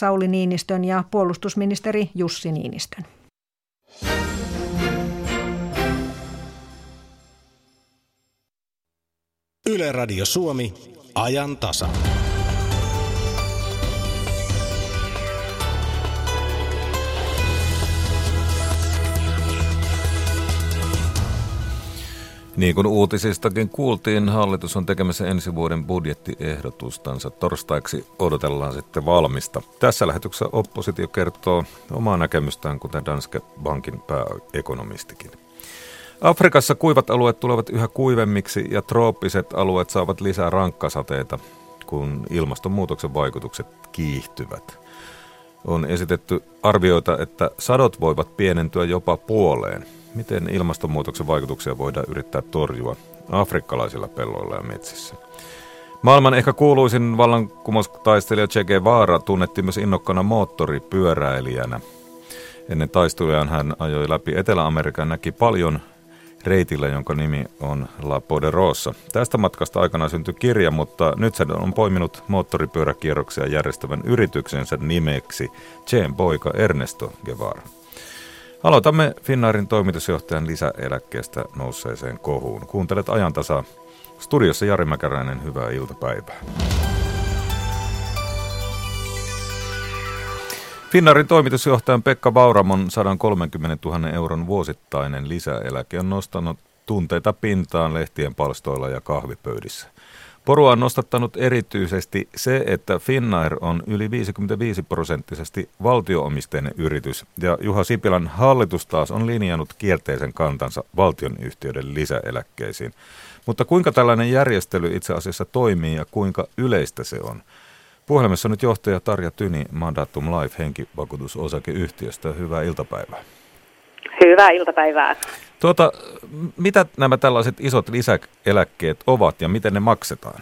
Sauli Niinistön ja puolustusministeri Jussi Niinistön. Yle Radio Suomi, ajan tasa. Niin kuin uutisistakin kuultiin, hallitus on tekemässä ensi vuoden budjettiehdotustansa. Torstaiksi odotellaan sitten valmista. Tässä lähetyksessä oppositio kertoo omaa näkemystään, kuten Danske Bankin pääekonomistikin. Afrikassa kuivat alueet tulevat yhä kuivemmiksi ja trooppiset alueet saavat lisää rankkasateita, kun ilmastonmuutoksen vaikutukset kiihtyvät. On esitetty arvioita, että sadot voivat pienentyä jopa puoleen. Miten ilmastonmuutoksen vaikutuksia voidaan yrittää torjua afrikkalaisilla pelloilla ja metsissä? Maailman ehkä kuuluisin vallankumoustaistelija Che Guevara tunnettiin myös innokkana moottoripyöräilijänä. Ennen taistelujaan hän ajoi läpi Etelä-Amerikan, näki paljon reitillä, jonka nimi on La Poderosa. Tästä matkasta aikana syntyi kirja, mutta nyt se on poiminut moottoripyöräkierroksia järjestävän yrityksensä nimeksi Chen poika Ernesto Guevara. Aloitamme Finnairin toimitusjohtajan lisäeläkkeestä nousseeseen kohuun. Kuuntelet ajan tasaa. Studiossa Jari Mäkäräinen, hyvää iltapäivää. Finnairin toimitusjohtajan Pekka Vauramon 130 000 euron vuosittainen lisäeläke on nostanut tunteita pintaan lehtien palstoilla ja kahvipöydissä. Porua on nostattanut erityisesti se, että Finnair on yli 55% valtio-omisteinen yritys, ja Juha Sipilän hallitus taas on linjannut kielteisen kantansa valtionyhtiöiden lisäeläkkeisiin. Mutta kuinka tällainen järjestely itse asiassa toimii ja kuinka yleistä se on? Puhelimessa on nyt johtaja Tarja Tyni Mandatum Life Henkivakuutusosakeyhtiöstä. Hyvää iltapäivää. Hyvää iltapäivää. Mitä nämä tällaiset isot lisäeläkkeet ovat ja miten ne maksetaan?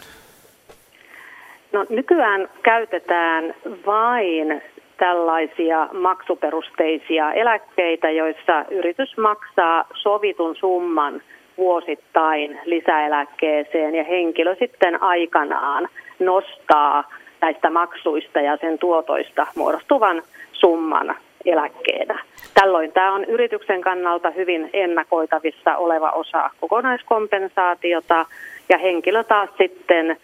No, nykyään käytetään vain tällaisia maksuperusteisia eläkkeitä, joissa yritys maksaa sovitun summan vuosittain lisäeläkkeeseen ja henkilö sitten aikanaan nostaa näistä maksuista ja sen tuotoista muodostuvan summan eläkkeenä. Tällöin tämä on yrityksen kannalta hyvin ennakoitavissa oleva osa kokonaiskompensaatiota, ja henkilö taas sitten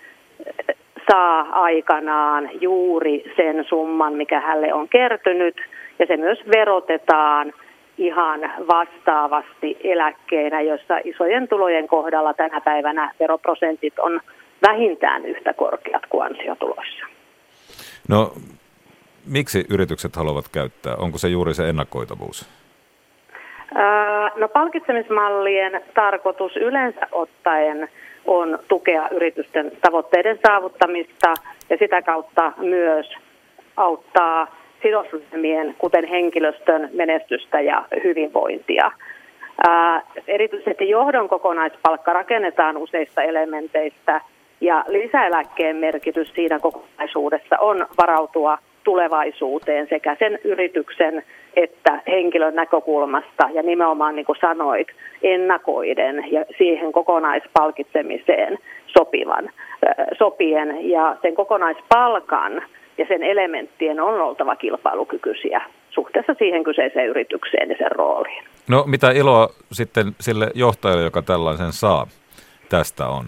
saa aikanaan juuri sen summan, mikä hänelle on kertynyt, ja se myös verotetaan ihan vastaavasti eläkkeenä, jossa isojen tulojen kohdalla tänä päivänä veroprosentit on vähintään yhtä korkeat kuin ansiotuloissa. No, miksi yritykset haluavat käyttää? Onko se juuri se ennakoitavuus? No, palkitsemismallien tarkoitus yleensä ottaen on tukea yritysten tavoitteiden saavuttamista ja sitä kautta myös auttaa sidosryhmien, kuten henkilöstön, menestystä ja hyvinvointia. Erityisesti johdon kokonaispalkka rakennetaan useista elementeistä, ja lisäeläkkeen merkitys siinä kokonaisuudessa on varautua tulevaisuuteen sekä sen yrityksen että henkilön näkökulmasta, ja nimenomaan niin kuin sanoit, ennakoiden ja siihen kokonaispalkitsemiseen sopien, ja sen kokonaispalkan ja sen elementtien on oltava kilpailukykyisiä suhteessa siihen kyseiseen yritykseen ja sen rooliin. No, mitä iloa sitten sille johtajalle, joka tällaisen saa, tästä on?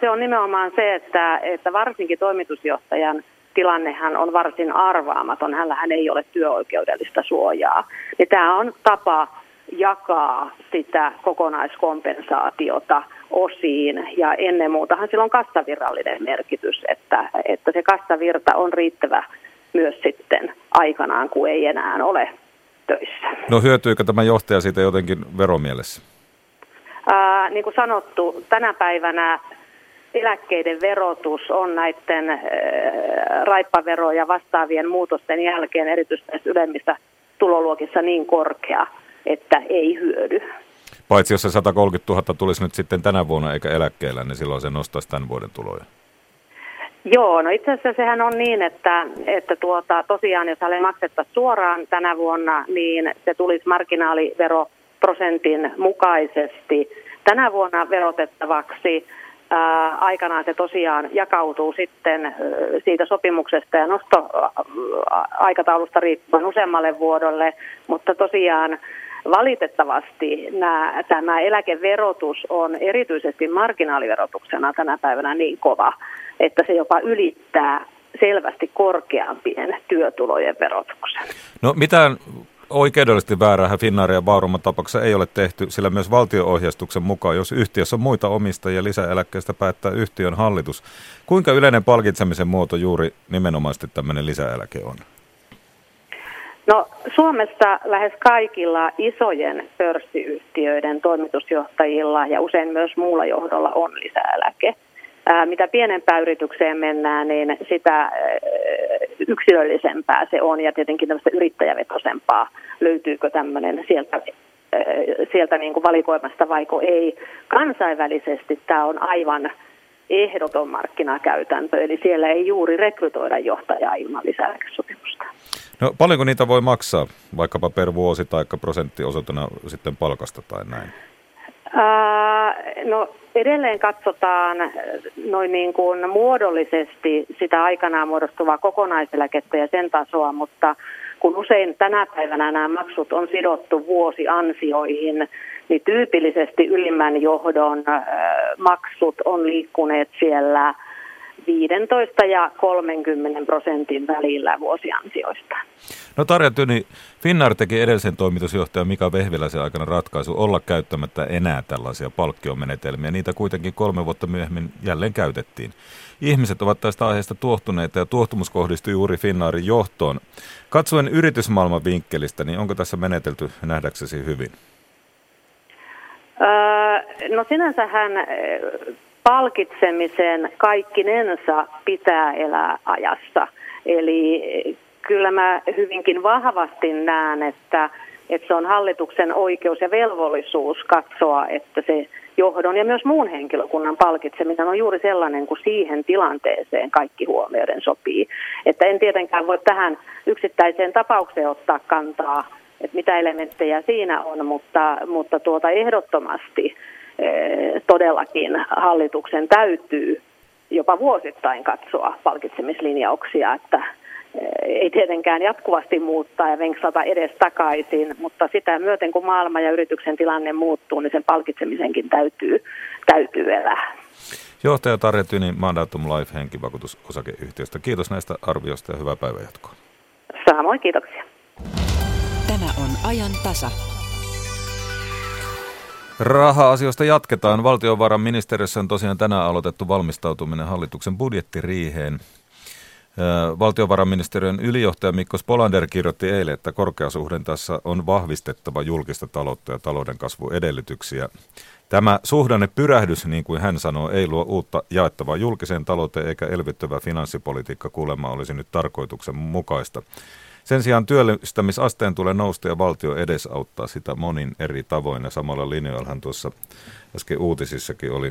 Se on nimenomaan se, että varsinkin toimitusjohtajan tilannehan on varsin arvaamaton. Hän ei ole työoikeudellista suojaa. Ja tämä on tapa jakaa sitä kokonaiskompensaatiota osiin, ja ennen muutahan sillä on kassavirrallinen merkitys, että se kassavirta on riittävä myös sitten aikanaan, kun ei enää ole töissä. No, hyötyykö tämä johtaja siitä jotenkin veromielessä? Niin kuin sanottu, tänä päivänä eläkkeiden verotus on näiden raippaveroja vastaavien muutosten jälkeen erityisesti ylemmissä tuloluokissa niin korkea, että ei hyödy. Paitsi jos se 130 000 tulisi nyt sitten tänä vuonna eikä eläkkeellä, niin silloin se nostaisi tämän vuoden tuloja. Joo, no itse asiassa sehän on niin, että tosiaan jos hänelle maksettaisiin suoraan tänä vuonna, niin se tulisi marginaaliveroprosentin mukaisesti tänä vuonna verotettavaksi. aikanaan se tosiaan jakautuu sitten siitä sopimuksesta ja nostoaikataulusta riippuen useammalle vuodolle, mutta tosiaan valitettavasti tämä eläkeverotus on erityisesti marginaaliverotuksena tänä päivänä niin kova, että se jopa ylittää selvästi korkeampien työtulojen verotuksen. No mitään oikeudellisesti väärää Finnairin ja Vauraman tapauksessa ei ole tehty, sillä myös valtio-ohjeistuksen mukaan, jos yhtiössä on muita omistajia lisäeläkkeestä päättää yhtiön hallitus. Kuinka yleinen palkitsemisen muoto juuri nimenomaisesti tämmöinen lisäeläke on? No, Suomessa lähes kaikilla isojen pörssiyhtiöiden toimitusjohtajilla ja usein myös muulla johdolla on lisäeläke. Mitä pienempään yritykseen mennään, niin sitä yksilöllisempää se on ja tietenkin tämmöistä yrittäjävetoisempaa. Löytyykö tämmöinen sieltä niin kuin valikoimasta vaiko ei? Kansainvälisesti tämä on aivan ehdoton markkinakäytäntö, eli siellä ei juuri rekrytoida johtajaa ilman lisäeläkesopimusta. No paljonko niitä voi maksaa, vaikkapa per vuosi tai prosenttiosuutena sitten palkasta tai näin? No edelleen katsotaan noin niin kuin muodollisesti sitä aikanaan muodostuvaa kokonaiseläkettä ja sen tasoa, mutta kun usein tänä päivänä nämä maksut on sidottu vuosiansioihin, niin tyypillisesti ylimmän johdon maksut on liikkuneet siellä 15 ja 30% välillä vuosiansioista. No Tarja Tyni, Finnair teki edellisen toimitusjohtajan Mika Vehviläisen aikana ratkaisu olla käyttämättä enää tällaisia palkkiomenetelmiä. Niitä kuitenkin 3 vuotta myöhemmin jälleen käytettiin. Ihmiset ovat tästä aiheesta tuohtuneita ja tuohtumus kohdistui juuri Finnairin johtoon. Katsoen yritysmaailman vinkkelistä, niin onko tässä menetelty nähdäksesi hyvin? No sinänsähän palkitsemisen kaikkinensa pitää elää ajassa. Eli kyllä mä hyvinkin vahvasti näen, että se on hallituksen oikeus ja velvollisuus katsoa, että se johdon ja myös muun henkilökunnan palkitseminen on juuri sellainen, kun siihen tilanteeseen kaikki huomioiden sopii. Että en tietenkään voi tähän yksittäiseen tapaukseen ottaa kantaa, että mitä elementtejä siinä on, mutta ehdottomasti todellakin hallituksen täytyy jopa vuosittain katsoa palkitsemislinjauksia, että ei tietenkään jatkuvasti muuttaa ja venksata edes takaisin, mutta sitä myöten kun maailma ja yrityksen tilanne muuttuu, niin sen palkitsemisenkin täytyy elää. Johtaja Tarja Tyni Mandatum Life Henkivakuutusosakeyhtiöstä. Kiitos näistä arvioista ja hyvää päivänjatkoa. Samoin, kiitoksia. Tämä on ajan tasa. Raha-asioista jatketaan. Valtiovarainministeriössä on tosiaan tänään aloitettu valmistautuminen hallituksen budjettiriiheen. Valtiovarainministeriön ylijohtaja Mikko Spolander kirjoitti eilen, että korkeasuhdannteessa on vahvistettava julkista taloutta ja talouden kasvuedellytyksiä. Tämä suhdannepyrähdys, niin kuin hän sanoo, ei luo uutta jaettavaa julkiseen talouteen eikä elvyttävä finanssipolitiikka kuulemma olisi nyt tarkoituksenmukaista. Sen sijaan työllistämisasteen tulee nousta ja valtio edesauttaa sitä monin eri tavoin. Ja samalla linjoillahan tuossa äsken uutisissakin oli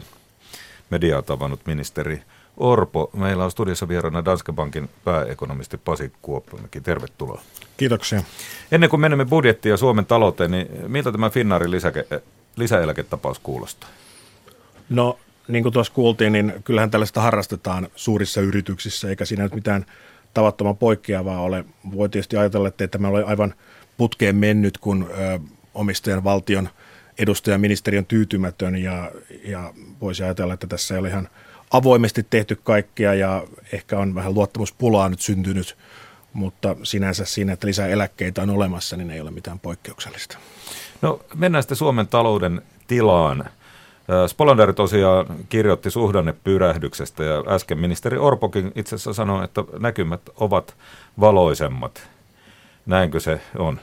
mediaa tavannut ministeri Orpo. Meillä on studiossa vieraana Danske Bankin pääekonomisti Pasi Kuoppamäki. Tervetuloa. Kiitoksia. Ennen kuin menemme budjettiin ja Suomen talouteen, niin miltä tämä Finnairin lisäeläketapaus kuulostaa? No niin kuin tuossa kuultiin, niin kyllähän tällaista harrastetaan suurissa yrityksissä eikä siinä nyt mitään tavattoman poikkeavaa ole. Voi tietysti ajatella, että tämä oli aivan putkeen mennyt, kun omistajan valtion edustaja ministeri on tyytymätön ja voisi ajatella, että tässä ei ole ihan avoimesti tehty kaikkea ja ehkä on vähän luottamuspulaa nyt syntynyt, mutta sinänsä siinä, että lisää eläkkeitä on olemassa, niin ei ole mitään poikkeuksellista. No mennään sitten Suomen talouden tilaan. Spolander tosiaan kirjoitti suhdannepyrähdyksestä ja äsken ministeri Orpokin itse asiassa sanoi, että näkymät ovat valoisemmat. Näinkö se on?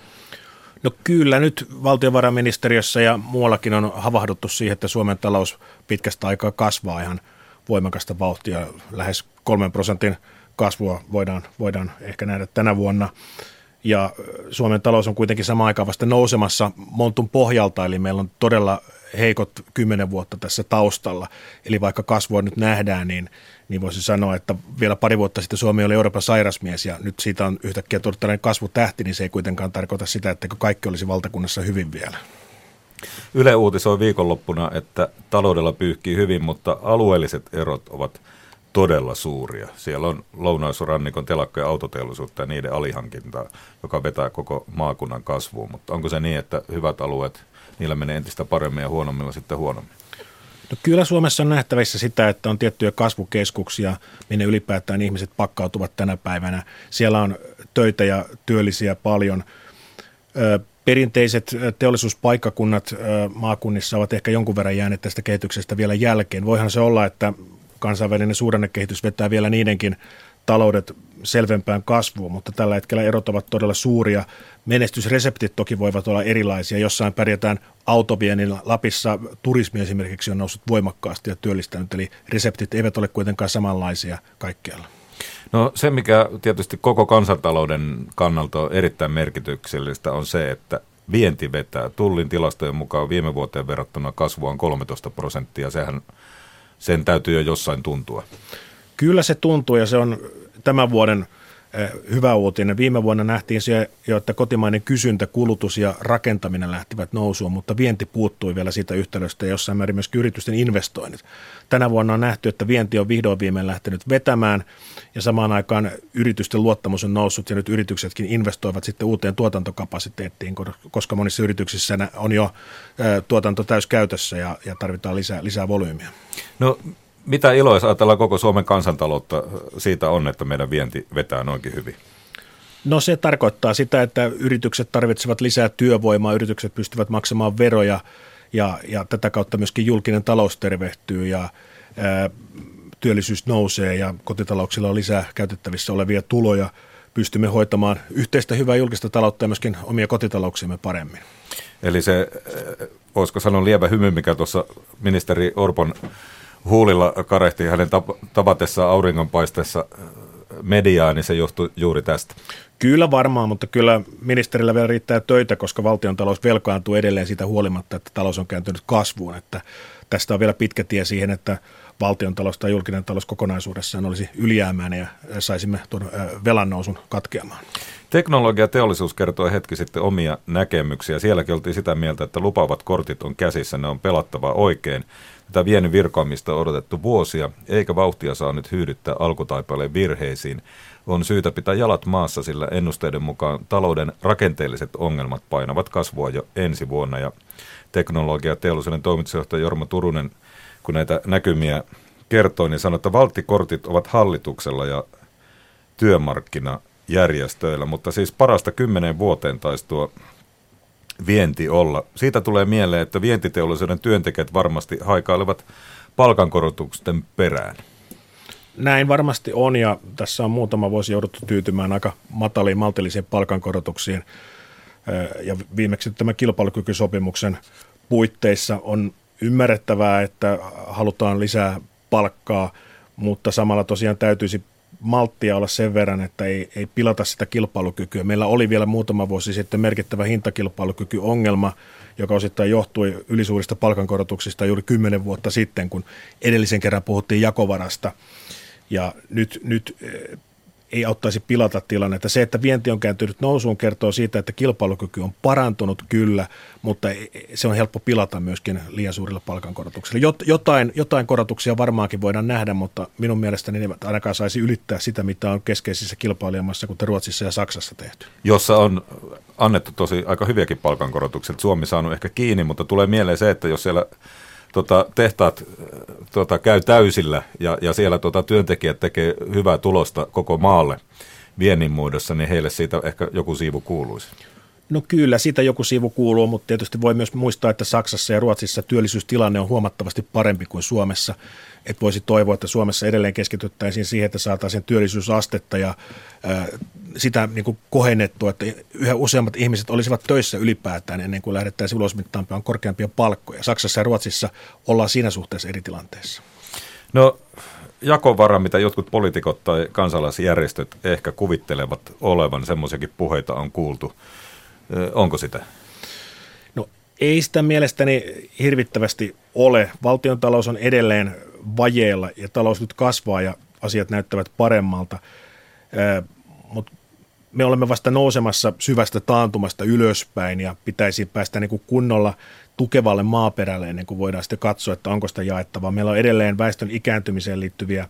No kyllä nyt valtiovarainministeriössä ja muuallakin on havahduttu siihen, että Suomen talous pitkästä aikaa kasvaa ihan voimakasta vauhtia. Lähes 3% kasvua voidaan ehkä nähdä tänä vuonna. Ja Suomen talous on kuitenkin samaan aikaan vasta nousemassa montun pohjalta, eli meillä on todella heikot 10 vuotta tässä taustalla. Eli vaikka kasvua nyt nähdään, niin voisi sanoa, että vielä pari vuotta sitten Suomi oli Euroopan sairasmies ja nyt siitä on yhtäkkiä tullut tällainen kasvutähti, niin se ei kuitenkaan tarkoita sitä, että kaikki olisi valtakunnassa hyvin vielä. Yle uutisoi viikonloppuna, että taloudella pyyhkii hyvin, mutta alueelliset erot ovat todella suuria. Siellä on lounaisrannikon telakka- ja autoteollisuutta ja niiden alihankintaa, joka vetää koko maakunnan kasvuun. Mutta onko se niin, että hyvät alueet, niillä menee entistä paremmin ja huonommilla sitten huonommin? No kyllä Suomessa on nähtävissä sitä, että on tiettyjä kasvukeskuksia, minne ylipäätään ihmiset pakkautuvat tänä päivänä. Siellä on töitä ja työllisiä paljon. Perinteiset teollisuuspaikkakunnat maakunnissa ovat ehkä jonkun verran jääneet tästä kehityksestä vielä jälkeen. Voihan se olla, että kansainvälinen suhdannekehitys vetää vielä niidenkin taloudet selvempään kasvuun, mutta tällä hetkellä erot ovat todella suuria. Menestysreseptit toki voivat olla erilaisia. Jossain pärjätään autoviennillä. Lapissa turismi esimerkiksi on noussut voimakkaasti ja työllistänyt, eli reseptit eivät ole kuitenkaan samanlaisia kaikkialla. No se, mikä tietysti koko kansantalouden kannalta on erittäin merkityksellistä, on se, että vienti vetää. Tullin tilastojen mukaan viime vuoteen verrattuna kasvua on 13%. Sen täytyy jo jossain tuntua. Kyllä se tuntuu ja se on tämän vuoden hyvä uutinen. Viime vuonna nähtiin se jo, että kotimainen kysyntä, kulutus ja rakentaminen lähtivät nousuun, mutta vienti puuttui vielä siitä yhtälöstä ja jossain määrin myös yritysten investoinnit. Tänä vuonna on nähty, että vienti on vihdoin viimein lähtenyt vetämään ja samaan aikaan yritysten luottamus on noussut ja nyt yrityksetkin investoivat sitten uuteen tuotantokapasiteettiin, koska monissa yrityksissä on jo tuotanto täyskäytössä ja tarvitaan lisää volyymiä. No mitä iloa, jos ajatellaan koko Suomen kansantaloutta, siitä on, että meidän vienti vetää noinkin hyvin? No se tarkoittaa sitä, että yritykset tarvitsevat lisää työvoimaa, yritykset pystyvät maksamaan veroja ja tätä kautta myöskin julkinen talous tervehtyy ja työllisyys nousee ja kotitalouksilla on lisää käytettävissä olevia tuloja. Pystymme hoitamaan yhteistä hyvää julkista taloutta ja myöskin omia kotitalouksiamme paremmin. Eli se, voisiko sanoa lievä hymy, mikä tuossa ministeri Orpon huulilla karehti hänen tavatessaan auringonpaisteessa mediaa, niin se johtui juuri tästä. Kyllä varmaan, mutta kyllä ministerillä vielä riittää töitä, koska valtiontalous velkaantuu edelleen siitä huolimatta, että talous on kääntynyt kasvuun. Että tästä on vielä pitkä tie siihen, että valtiontalous tai julkinen talous kokonaisuudessaan olisi ylijäämäinen ja saisimme tuon velan nousun katkeamaan. Teknologiateollisuus kertoi hetki sitten omia näkemyksiä. Sielläkin oltiin sitä mieltä, että lupaavat kortit on käsissä, ne on pelattava oikein. Tätä viennin virkaamista on odotettu vuosia, eikä vauhtia saa nyt hyydyttää alkutaipaleen virheisiin. On syytä pitää jalat maassa, sillä ennusteiden mukaan talouden rakenteelliset ongelmat painavat kasvua jo ensi vuonna. Ja teknologiateollisuuden toimitusjohtaja Jorma Turunen, kun näitä näkymiä kertoi, niin sanoi, että valttikortit ovat hallituksella ja työmarkkinajärjestöillä, mutta siis parasta 10 vuoteen taisi tuo vienti olla. Siitä tulee mieleen, että vientiteollisuuden työntekijät varmasti haikailevat palkankorotusten perään. Näin varmasti on ja tässä on muutama vuosi jouduttu tyytymään aika mataliin maltillisiin palkankorotuksiin ja viimeksi tämän kilpailukykysopimuksen puitteissa on ymmärrettävää, että halutaan lisää palkkaa, mutta samalla tosiaan täytyisi malttia olla sen verran, että ei pilata sitä kilpailukykyä. Meillä oli vielä muutama vuosi sitten merkittävä hintakilpailukykyongelma, joka osittain johtui ylisuurista palkankorotuksista juuri 10 vuotta sitten, kun edellisen kerran puhuttiin jakovarasta. Ja nyt ei auttaisi pilata tilannetta. Se, että vienti on kääntynyt nousuun, kertoo siitä, että kilpailukyky on parantunut kyllä, mutta se on helppo pilata myöskin liian suurilla palkankorotuksilla. Jotain korotuksia varmaankin voidaan nähdä, mutta minun mielestäni ne eivät ainakaan saisi ylittää sitä, mitä on keskeisissä kilpailijamaissa, kuten Ruotsissa ja Saksassa tehty. Jossa on annettu tosi aika hyviäkin palkankorotuksia. Suomi saanut ehkä kiinni, mutta tulee mieleen se, että jos siellä tehtaat käy täysillä ja siellä työntekijät tekee hyvää tulosta koko maalle viennin muodossa, niin heille siitä ehkä joku siivu kuuluisi. No kyllä, siitä joku siivu kuuluu, mutta tietysti voi myös muistaa, että Saksassa ja Ruotsissa työllisyystilanne on huomattavasti parempi kuin Suomessa. Et voisi toivoa, että Suomessa edelleen keskityttäisiin siihen, että saataisiin työllisyysastetta ja sitä niin kuin kohennettua, että yhä useammat ihmiset olisivat töissä ylipäätään ennen kuin lähdettäisiin ulosmittaampaan korkeampia palkkoja. Saksassa ja Ruotsissa ollaan siinä suhteessa eri tilanteessa. No jakovara, mitä jotkut poliitikot tai kansalaisjärjestöt ehkä kuvittelevat olevan, semmoisiakin puheita on kuultu. Onko sitä? No ei sitä mielestäni hirvittävästi ole. Valtiontalous on edelleen vajeella ja talous nyt kasvaa ja asiat näyttävät paremmalta. Mutta me olemme vasta nousemassa syvästä taantumasta ylöspäin ja pitäisi päästä niin kuin kunnolla tukevalle maaperälle ennen kuin voidaan sitten katsoa, että onko sitä jaettavaa. Meillä on edelleen väestön ikääntymiseen liittyviä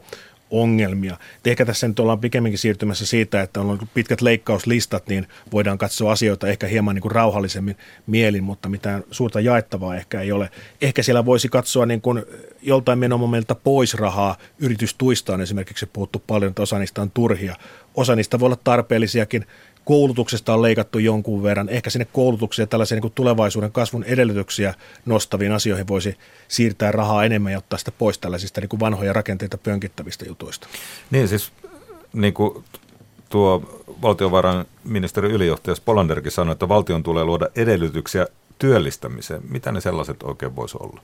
ongelmia. Ehkä tässä nyt ollaan pikemminkin siirtymässä siitä, että on pitkät leikkauslistat, niin voidaan katsoa asioita ehkä hieman niin kuin rauhallisemmin mielin, mutta mitään suurta jaettavaa ehkä ei ole. Ehkä siellä voisi katsoa niin kuin joltain menomomentilta pois rahaa. Yritystuista on esimerkiksi puhuttu paljon, että osa niistä on turhia. Osa niistä voi olla tarpeellisiakin. Koulutuksesta on leikattu jonkun verran. Ehkä sinne koulutukseen tällaisen niin kuin tulevaisuuden kasvun edellytyksiä nostaviin asioihin voisi siirtää rahaa enemmän ja ottaa sitä pois tällaisista niin kuin vanhoja rakenteita pönkittävistä jutuista. Niin siis niin kuin tuo valtiovarainministeriön ylijohtaja Spolanderkin sanoi, että valtion tulee luoda edellytyksiä työllistämiseen. Mitä ne sellaiset oikein voisi olla?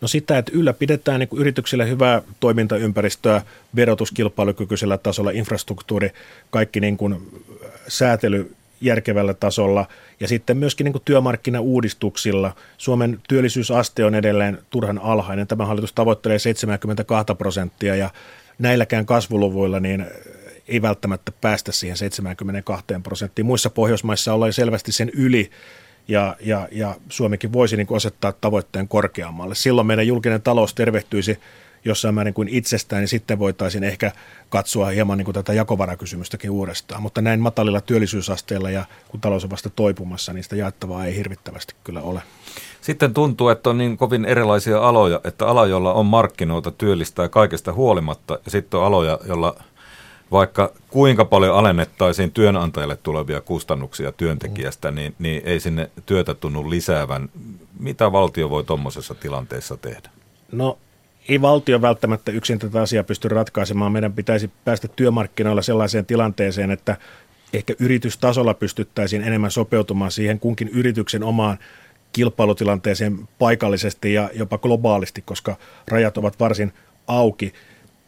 No sitä, että ylläpidetään niin kuin yrityksillä hyvää toimintaympäristöä, verotuskilpailukykyisellä tasolla, infrastruktuuri, kaikki niin kuin säätely järkevällä tasolla ja sitten myöskin niin kuin työmarkkinauudistuksilla. Suomen työllisyysaste on edelleen turhan alhainen. Tämä hallitus tavoittelee 72% ja näilläkään kasvuluvuilla niin ei välttämättä päästä siihen 72%. Muissa Pohjoismaissa ollaan selvästi sen yli. Ja Suomikin voisi niin kuin asettaa tavoitteen korkeammalle. Silloin meidän julkinen talous tervehtyisi jossain määrin kuin itsestään, niin sitten voitaisiin ehkä katsoa hieman niin kuin tätä jakovarakysymystäkin uudestaan. Mutta näin matalilla työllisyysasteilla ja kun talous on vasta toipumassa, niin sitä jaettavaa ei hirvittävästi kyllä ole. Sitten tuntuu, että on niin kovin erilaisia aloja, että ala, jolla on markkinoita, työllistää kaikesta huolimatta, ja sitten on aloja, jolla vaikka kuinka paljon alennettaisiin työnantajalle tulevia kustannuksia työntekijästä, niin ei sinne työtä tunnu lisäävän. Mitä valtio voi tuommoisessa tilanteessa tehdä? No ei valtio välttämättä yksin tätä asiaa pysty ratkaisemaan. Meidän pitäisi päästä työmarkkinoilla sellaiseen tilanteeseen, että ehkä yritystasolla pystyttäisiin enemmän sopeutumaan siihen kunkin yrityksen omaan kilpailutilanteeseen paikallisesti ja jopa globaalisti, koska rajat ovat varsin auki.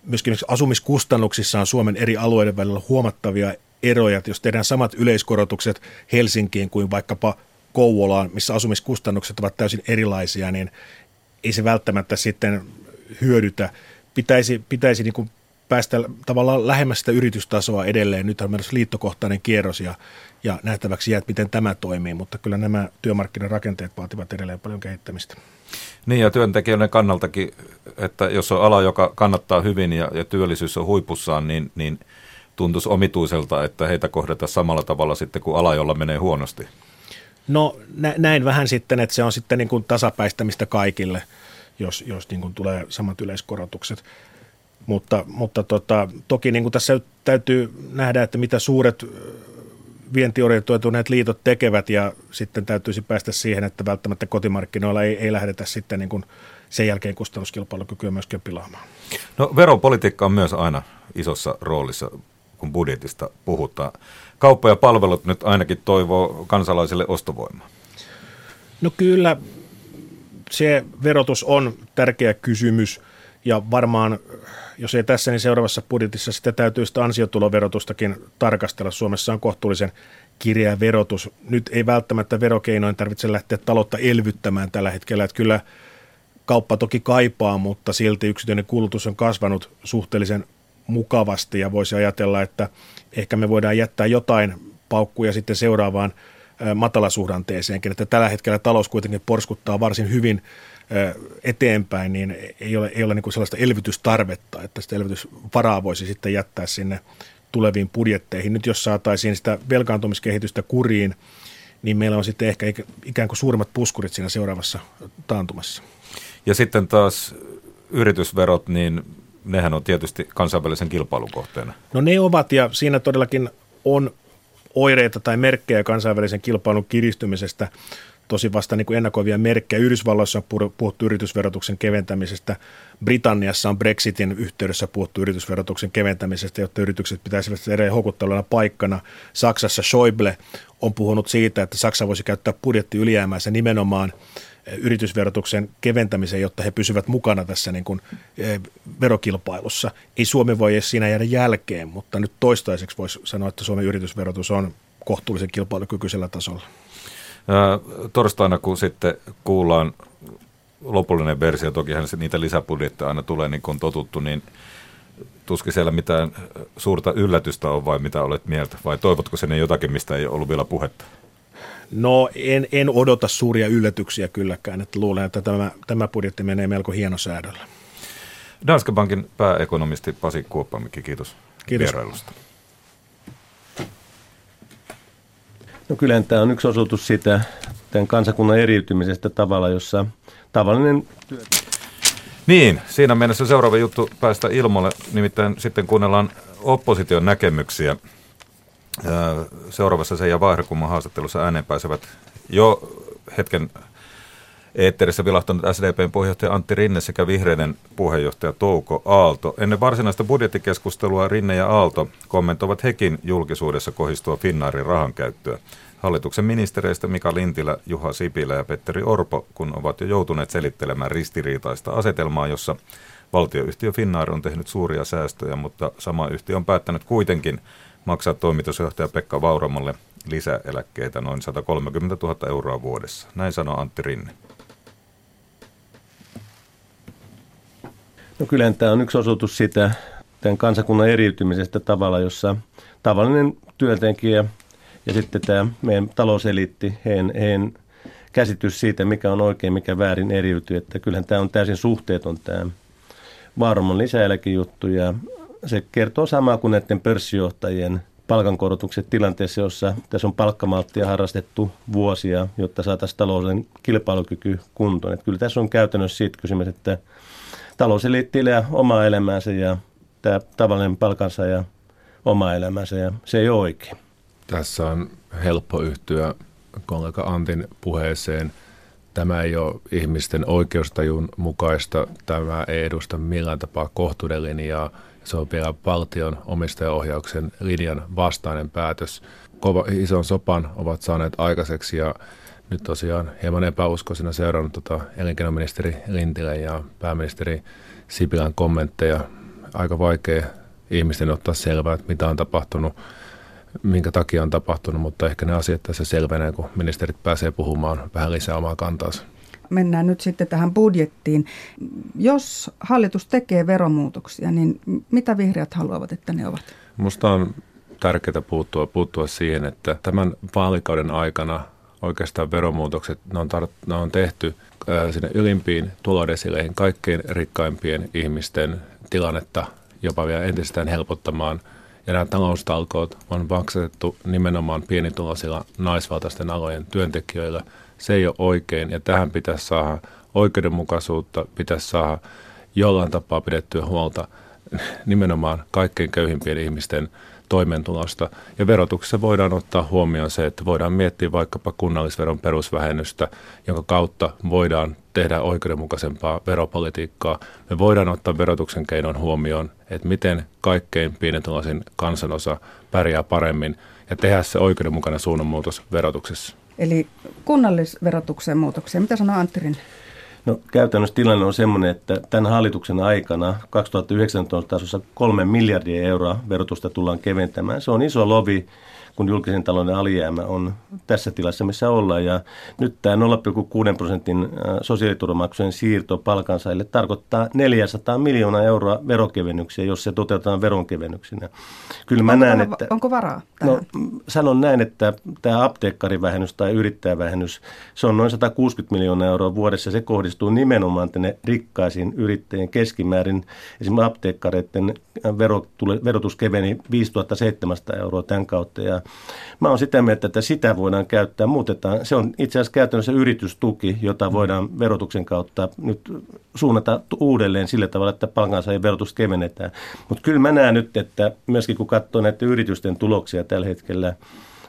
Myöskin asumiskustannuksissa on Suomen eri alueiden välillä huomattavia eroja. Jos tehdään samat yleiskorotukset Helsinkiin kuin vaikkapa Kouvolaan, missä asumiskustannukset ovat täysin erilaisia, niin ei se välttämättä sitten hyödytä. Pitäisi niin kuin päästä tavallaan lähemmäs sitä yritystasoa edelleen. Nyt on myös liittokohtainen kierros ja nähtäväksi jää, miten tämä toimii, mutta kyllä nämä työmarkkinarakenteet vaativat edelleen paljon kehittämistä. Niin ja työntekijöiden kannaltakin, että jos on ala, joka kannattaa hyvin ja työllisyys on huipussaan, niin tuntuisi omituiselta, että heitä kohdataan samalla tavalla sitten kuin ala, jolla menee huonosti. No näin vähän sitten, että se on sitten niin kuin tasapäistämistä kaikille, jos niin kuin tulee samat yleiskorotukset. Mutta toki niin kuin tässä täytyy nähdä, että mitä suuret vientiorientoituneet liitot tekevät ja sitten täytyisi päästä siihen, että välttämättä kotimarkkinoilla ei lähdetä sitten niin kuin sen jälkeen kustannuskilpailukykyä myöskin pilaamaan. No veropolitiikka on myös aina isossa roolissa, kun budjetista puhutaan. Kauppa ja palvelut nyt ainakin toivoo kansalaisille ostovoimaa. No kyllä se verotus on tärkeä kysymys. Ja varmaan, jos ei tässä, niin seuraavassa budjetissa sitä täytyy sitä ansiotuloverotustakin tarkastella. Suomessa on kohtuullisen kireä verotus. Nyt ei välttämättä verokeinoin tarvitse lähteä taloutta elvyttämään tällä hetkellä. Että kyllä kauppa toki kaipaa, mutta silti yksityinen kulutus on kasvanut suhteellisen mukavasti. Ja voisi ajatella, että ehkä me voidaan jättää jotain paukkuja sitten seuraavaan matalasuhdanteeseenkin. Että tällä hetkellä talous kuitenkin porskuttaa varsin hyvin eteenpäin, niin ei ole niin kuin sellaista elvytystarvetta, että sitä elvytysvaraa voisi sitten jättää sinne tuleviin budjetteihin. Nyt jos saataisiin sitä velkaantumiskehitystä kuriin, niin meillä on sitten ehkä ikään kuin suuremmat puskurit siinä seuraavassa taantumassa. Ja sitten taas yritysverot, niin nehän on tietysti kansainvälisen kilpailun kohteena. No ne ovat, ja siinä todellakin on oireita tai merkkejä kansainvälisen kilpailun kiristymisestä. Tosi vasta niin kuin ennakoivia merkkejä. Yhdysvalloissa on puhuttu yritysverotuksen keventämisestä. Britanniassa on Brexitin yhteydessä puhuttu yritysverotuksen keventämisestä, jotta yritykset pitäisivät edelleen houkuttelevana paikkana. Saksassa Schäuble on puhunut siitä, että Saksa voisi käyttää budjettiylijäämäänsä nimenomaan yritysverotuksen keventämiseen, jotta he pysyvät mukana tässä niin kuin verokilpailussa. Ei Suomi voi edes siinä jäädä jälkeen, mutta nyt toistaiseksi voisi sanoa, että Suomen yritysverotus on kohtuullisen kilpailukykyisellä tasolla. Torstaina, kun sitten kuullaan lopullinen versio, tokihan niitä lisäbudjetteja aina tulee, niin kuin on totuttu, niin Tuskin siellä mitään suurta yllätystä on vai mitä olet mieltä? Vai toivotko sinne jotakin, mistä ei ollut vielä puhetta? No en odota suuria yllätyksiä kylläkään. Että luulen, että tämä budjetti menee melko hienosäädöllä. Danske Bankin pääekonomisti Pasi Kuoppamäki, kiitos vierailusta. No kyllähän tämä on yksi osoitus siitä tämän kansakunnan eriytymisestä tavalla, jossa tavallinen työ... Niin, siinä mennessä seuraava juttu päästä ilmoille, nimittäin sitten kuunnellaan opposition näkemyksiä. Seuraavassa Seija Vaaherkunnan haastattelussa ääneen pääsevät jo hetken eetterissä vilahtunut SDP:n puheenjohtaja Antti Rinne sekä vihreiden puheenjohtaja Touko Aalto. Ennen varsinaista budjettikeskustelua Rinne ja Aalto kommentoivat hekin julkisuudessa kohdistua Finnairin rahankäyttöä. Hallituksen ministereistä Mika Lintilä, Juha Sipilä ja Petteri Orpo, kun ovat jo joutuneet selittelemään ristiriitaista asetelmaa, jossa valtioyhtiö Finnair on tehnyt suuria säästöjä, mutta sama yhtiö on päättänyt kuitenkin maksaa toimitusjohtaja Pekka Vauramolle lisäeläkkeitä noin 130 000 euroa vuodessa. Näin sanoo Antti Rinne. No kyllähän tämä on yksi osoitus siitä tämän kansakunnan eriytymisestä tavalla, jossa tavallinen työntekijä ja sitten tämä meidän talouseliitti, heidän käsitys siitä, mikä on oikein, mikä väärin eriytyy, että kyllähän tämä on täysin suhteeton tämä Vauromon lisäeläkejuttu ja se kertoo samaa kuin näiden pörssijohtajien palkankorotukset tilanteessa, jossa tässä on palkkamalttia harrastettu vuosia, jotta saataisiin talouden kilpailukyky kuntoon. Että kyllä tässä on käytännössä siitä kysymys, että talouseliitti elää omaa elämäänsä ja tämä tavallinen palkansa ja omaa elämäänsä ja se ei ole oikein. Tässä on helppo yhtyä kollega Antin puheeseen. Tämä ei ole ihmisten oikeustajun mukaista. Tämä ei edusta millään tapaa kohtuuden linjaa. Se on vielä valtion omistajaohjauksen linjan vastainen päätös. Ison sopan ovat saaneet aikaiseksi ja nyt tosiaan hieman epäuskoisena seurannut elinkeinoministeri Lintilän ja pääministeri Sipilän kommentteja. Aika vaikea ihmisten ottaa selvää, että mitä on tapahtunut. Minkä takia on tapahtunut, mutta ehkä ne asiat tässä selvenee, kun ministerit pääsee puhumaan vähän lisää omaa kantaansa. Mennään nyt sitten tähän budjettiin. Jos hallitus tekee veromuutoksia, niin mitä vihreät haluavat, että ne ovat? Minusta on tärkeää puuttua siihen, että tämän vaalikauden aikana oikeastaan veromuutokset ne on tehty sinne ylimpiin tulodesileihin kaikkein rikkaimpien ihmisten tilannetta jopa vielä entisestään helpottamaan. Ja nämä taloustalkoot on maksatettu nimenomaan pienituloisilla naisvaltaisten alojen työntekijöillä. Se ei ole oikein ja tähän pitäisi saada oikeudenmukaisuutta, pitäisi saada jollain tapaa pidettyä huolta nimenomaan kaikkein köyhimpien ihmisten toimeentulosta. Ja verotuksessa voidaan ottaa huomioon se, että voidaan miettiä vaikkapa kunnallisveron perusvähennystä, jonka kautta voidaan tehdä oikeudenmukaisempaa veropolitiikkaa. Me voidaan ottaa verotuksen keinon huomioon, että miten kaikkein pienituloisin kansanosa pärjää paremmin ja tehdä se oikeudenmukainen suunnanmuutos verotuksessa. Eli kunnallisverotuksen muutoksia. Mitä sanoo Antti Rinne? No, käytännössä tilanne on semmoinen, että tämän hallituksen aikana 2019 tasossa 3 miljardia euroa verotusta tullaan keventämään. Se on iso lovi, kun julkisen talouden alijäämä on tässä tilassa, missä ollaan. Ja nyt tämä 0,6% sosiaaliturvamaksujen siirto palkansaajille tarkoittaa 400 miljoonaa euroa veronkevennyksiä, jos se toteutetaan veronkevennyksinä. Kyllä mä näen, että... Onko varaa tähän? No, sanon näin, että tämä apteekkarivähennys tai yrittäjävähennys, se on noin 160 miljoonaa euroa vuodessa. Se kohdistuu nimenomaan tänne rikkaisiin yrittäjien keskimäärin. Esimerkiksi apteekkareiden verotus keveni 5700 euroa tämän kautta ja mä oon sitä mieltä, että sitä voidaan käyttää, muutetaan. Se on itse asiassa käytännössä yritystuki, jota voidaan verotuksen kautta nyt suunnata uudelleen sillä tavalla, että palkansaajien verotusta kevennetään. Mutta kyllä mä näen nyt, että myöskin kun katsoo näiden yritysten tuloksia tällä hetkellä,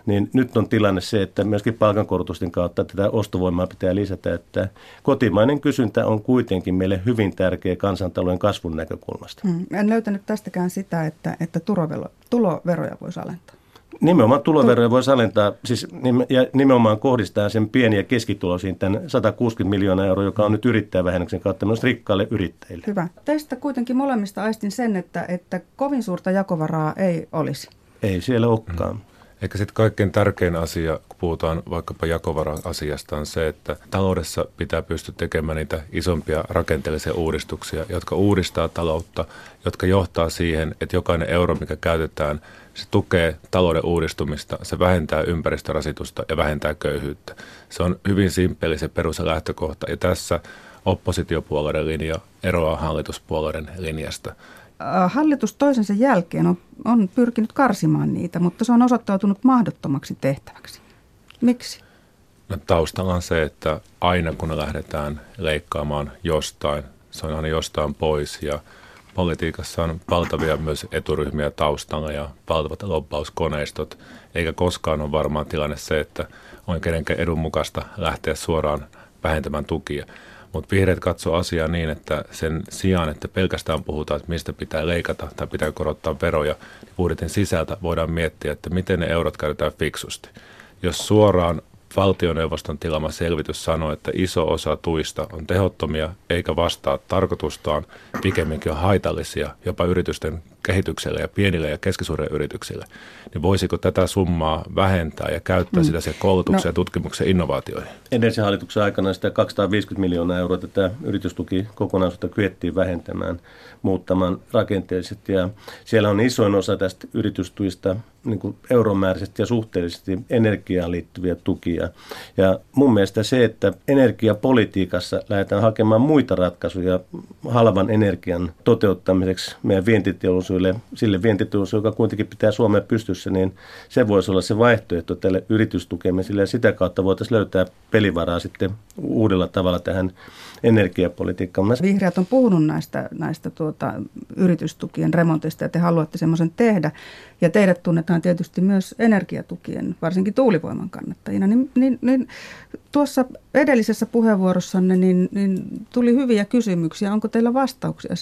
niin nyt on tilanne se, että myöskin palkankorotusten kautta tätä ostovoimaa pitää lisätä, että kotimainen kysyntä on kuitenkin meille hyvin tärkeä kansantalouden kasvun näkökulmasta. En löytänyt tästäkään sitä, että tuloveroja voisi alentaa. Nimenomaan tuloveroja voisi alentaa, siis nimenomaan kohdistaa sen pieniä keskituloisiin tämän 160 miljoonaa euroa, joka on nyt yrittäjävähennyksen kautta myös rikkaille yrittäjille. Hyvä. Teistä kuitenkin molemmista aistin sen, että kovin suurta jakovaraa ei olisi. Ei siellä olekaan. Ehkä sitten kaikkein tärkein asia, kun puhutaan vaikkapa jakovara-asiasta, on se, että taloudessa pitää pystyä tekemään niitä isompia rakenteellisia uudistuksia, jotka uudistaa taloutta, jotka johtaa siihen, että jokainen euro, mikä käytetään, se tukee talouden uudistumista, se vähentää ympäristörasitusta ja vähentää köyhyyttä. Se on hyvin simppeli se perus- ja lähtökohta, ja tässä oppositiopuolueiden linja eroaa hallituspuolueiden linjasta. Hallitus toisensa jälkeen on pyrkinyt karsimaan niitä, mutta se on osoittautunut mahdottomaksi tehtäväksi. Miksi? No, taustalla on se, että aina kun lähdetään leikkaamaan jostain, se on aina jostain pois. Ja politiikassa on valtavia myös eturyhmiä taustalla ja valtavat lobbauskoneistot. Eikä koskaan ole varmaan tilanne se, että on kenenkään edun mukaista lähteä suoraan vähentämään tukia. Mutta vihreät katsoo asiaa niin, että sen sijaan, että pelkästään puhutaan, että mistä pitää leikata tai pitää korottaa veroja, niin budjetin sisältä voidaan miettiä, että miten ne eurot käytetään fiksusti. Jos suoraan valtioneuvoston tilama selvitys sanoo, että iso osa tuista on tehottomia eikä vastaa tarkoitustaan, pikemminkin on haitallisia jopa yritysten kehitykselle ja pienille ja keskisuurille yrityksille, niin voisiko tätä summaa vähentää ja käyttää sitä siihen koulutukseen, tutkimukseen, innovaatioihin? Edellisen hallituksen aikana sitä 250 miljoonaa euroa tätä yritystuki kokonaisuutta kyettiin vähentämään, muuttamaan rakenteellisesti, ja siellä on isoin osa tästä yritystuista niin kuin euromääräisesti ja suhteellisesti energiaan liittyviä tukia. Ja mun mielestä se, että energiapolitiikassa lähdetään hakemaan muita ratkaisuja halvan energian toteuttamiseksi meidän vientiteollisuudelle, sille vientiteollisuudelle, joka kuitenkin pitää Suomea pystyssä, niin se voisi olla se vaihtoehto tälle yritystukemiselle, ja sitä kautta voitaisiin löytää pelivaraa sitten uudella tavalla tähän energiapolitiikkaan. Vihreät on puhunut näistä yritystukien remontista, ja te haluatte semmoisen tehdä, ja teidät tunnetaan tietysti myös energiatukien, varsinkin tuulivoiman kannattajina, niin tuossa edellisessä puheenvuorossanne niin tuli hyviä kysymyksiä. Onko teillä vastauksia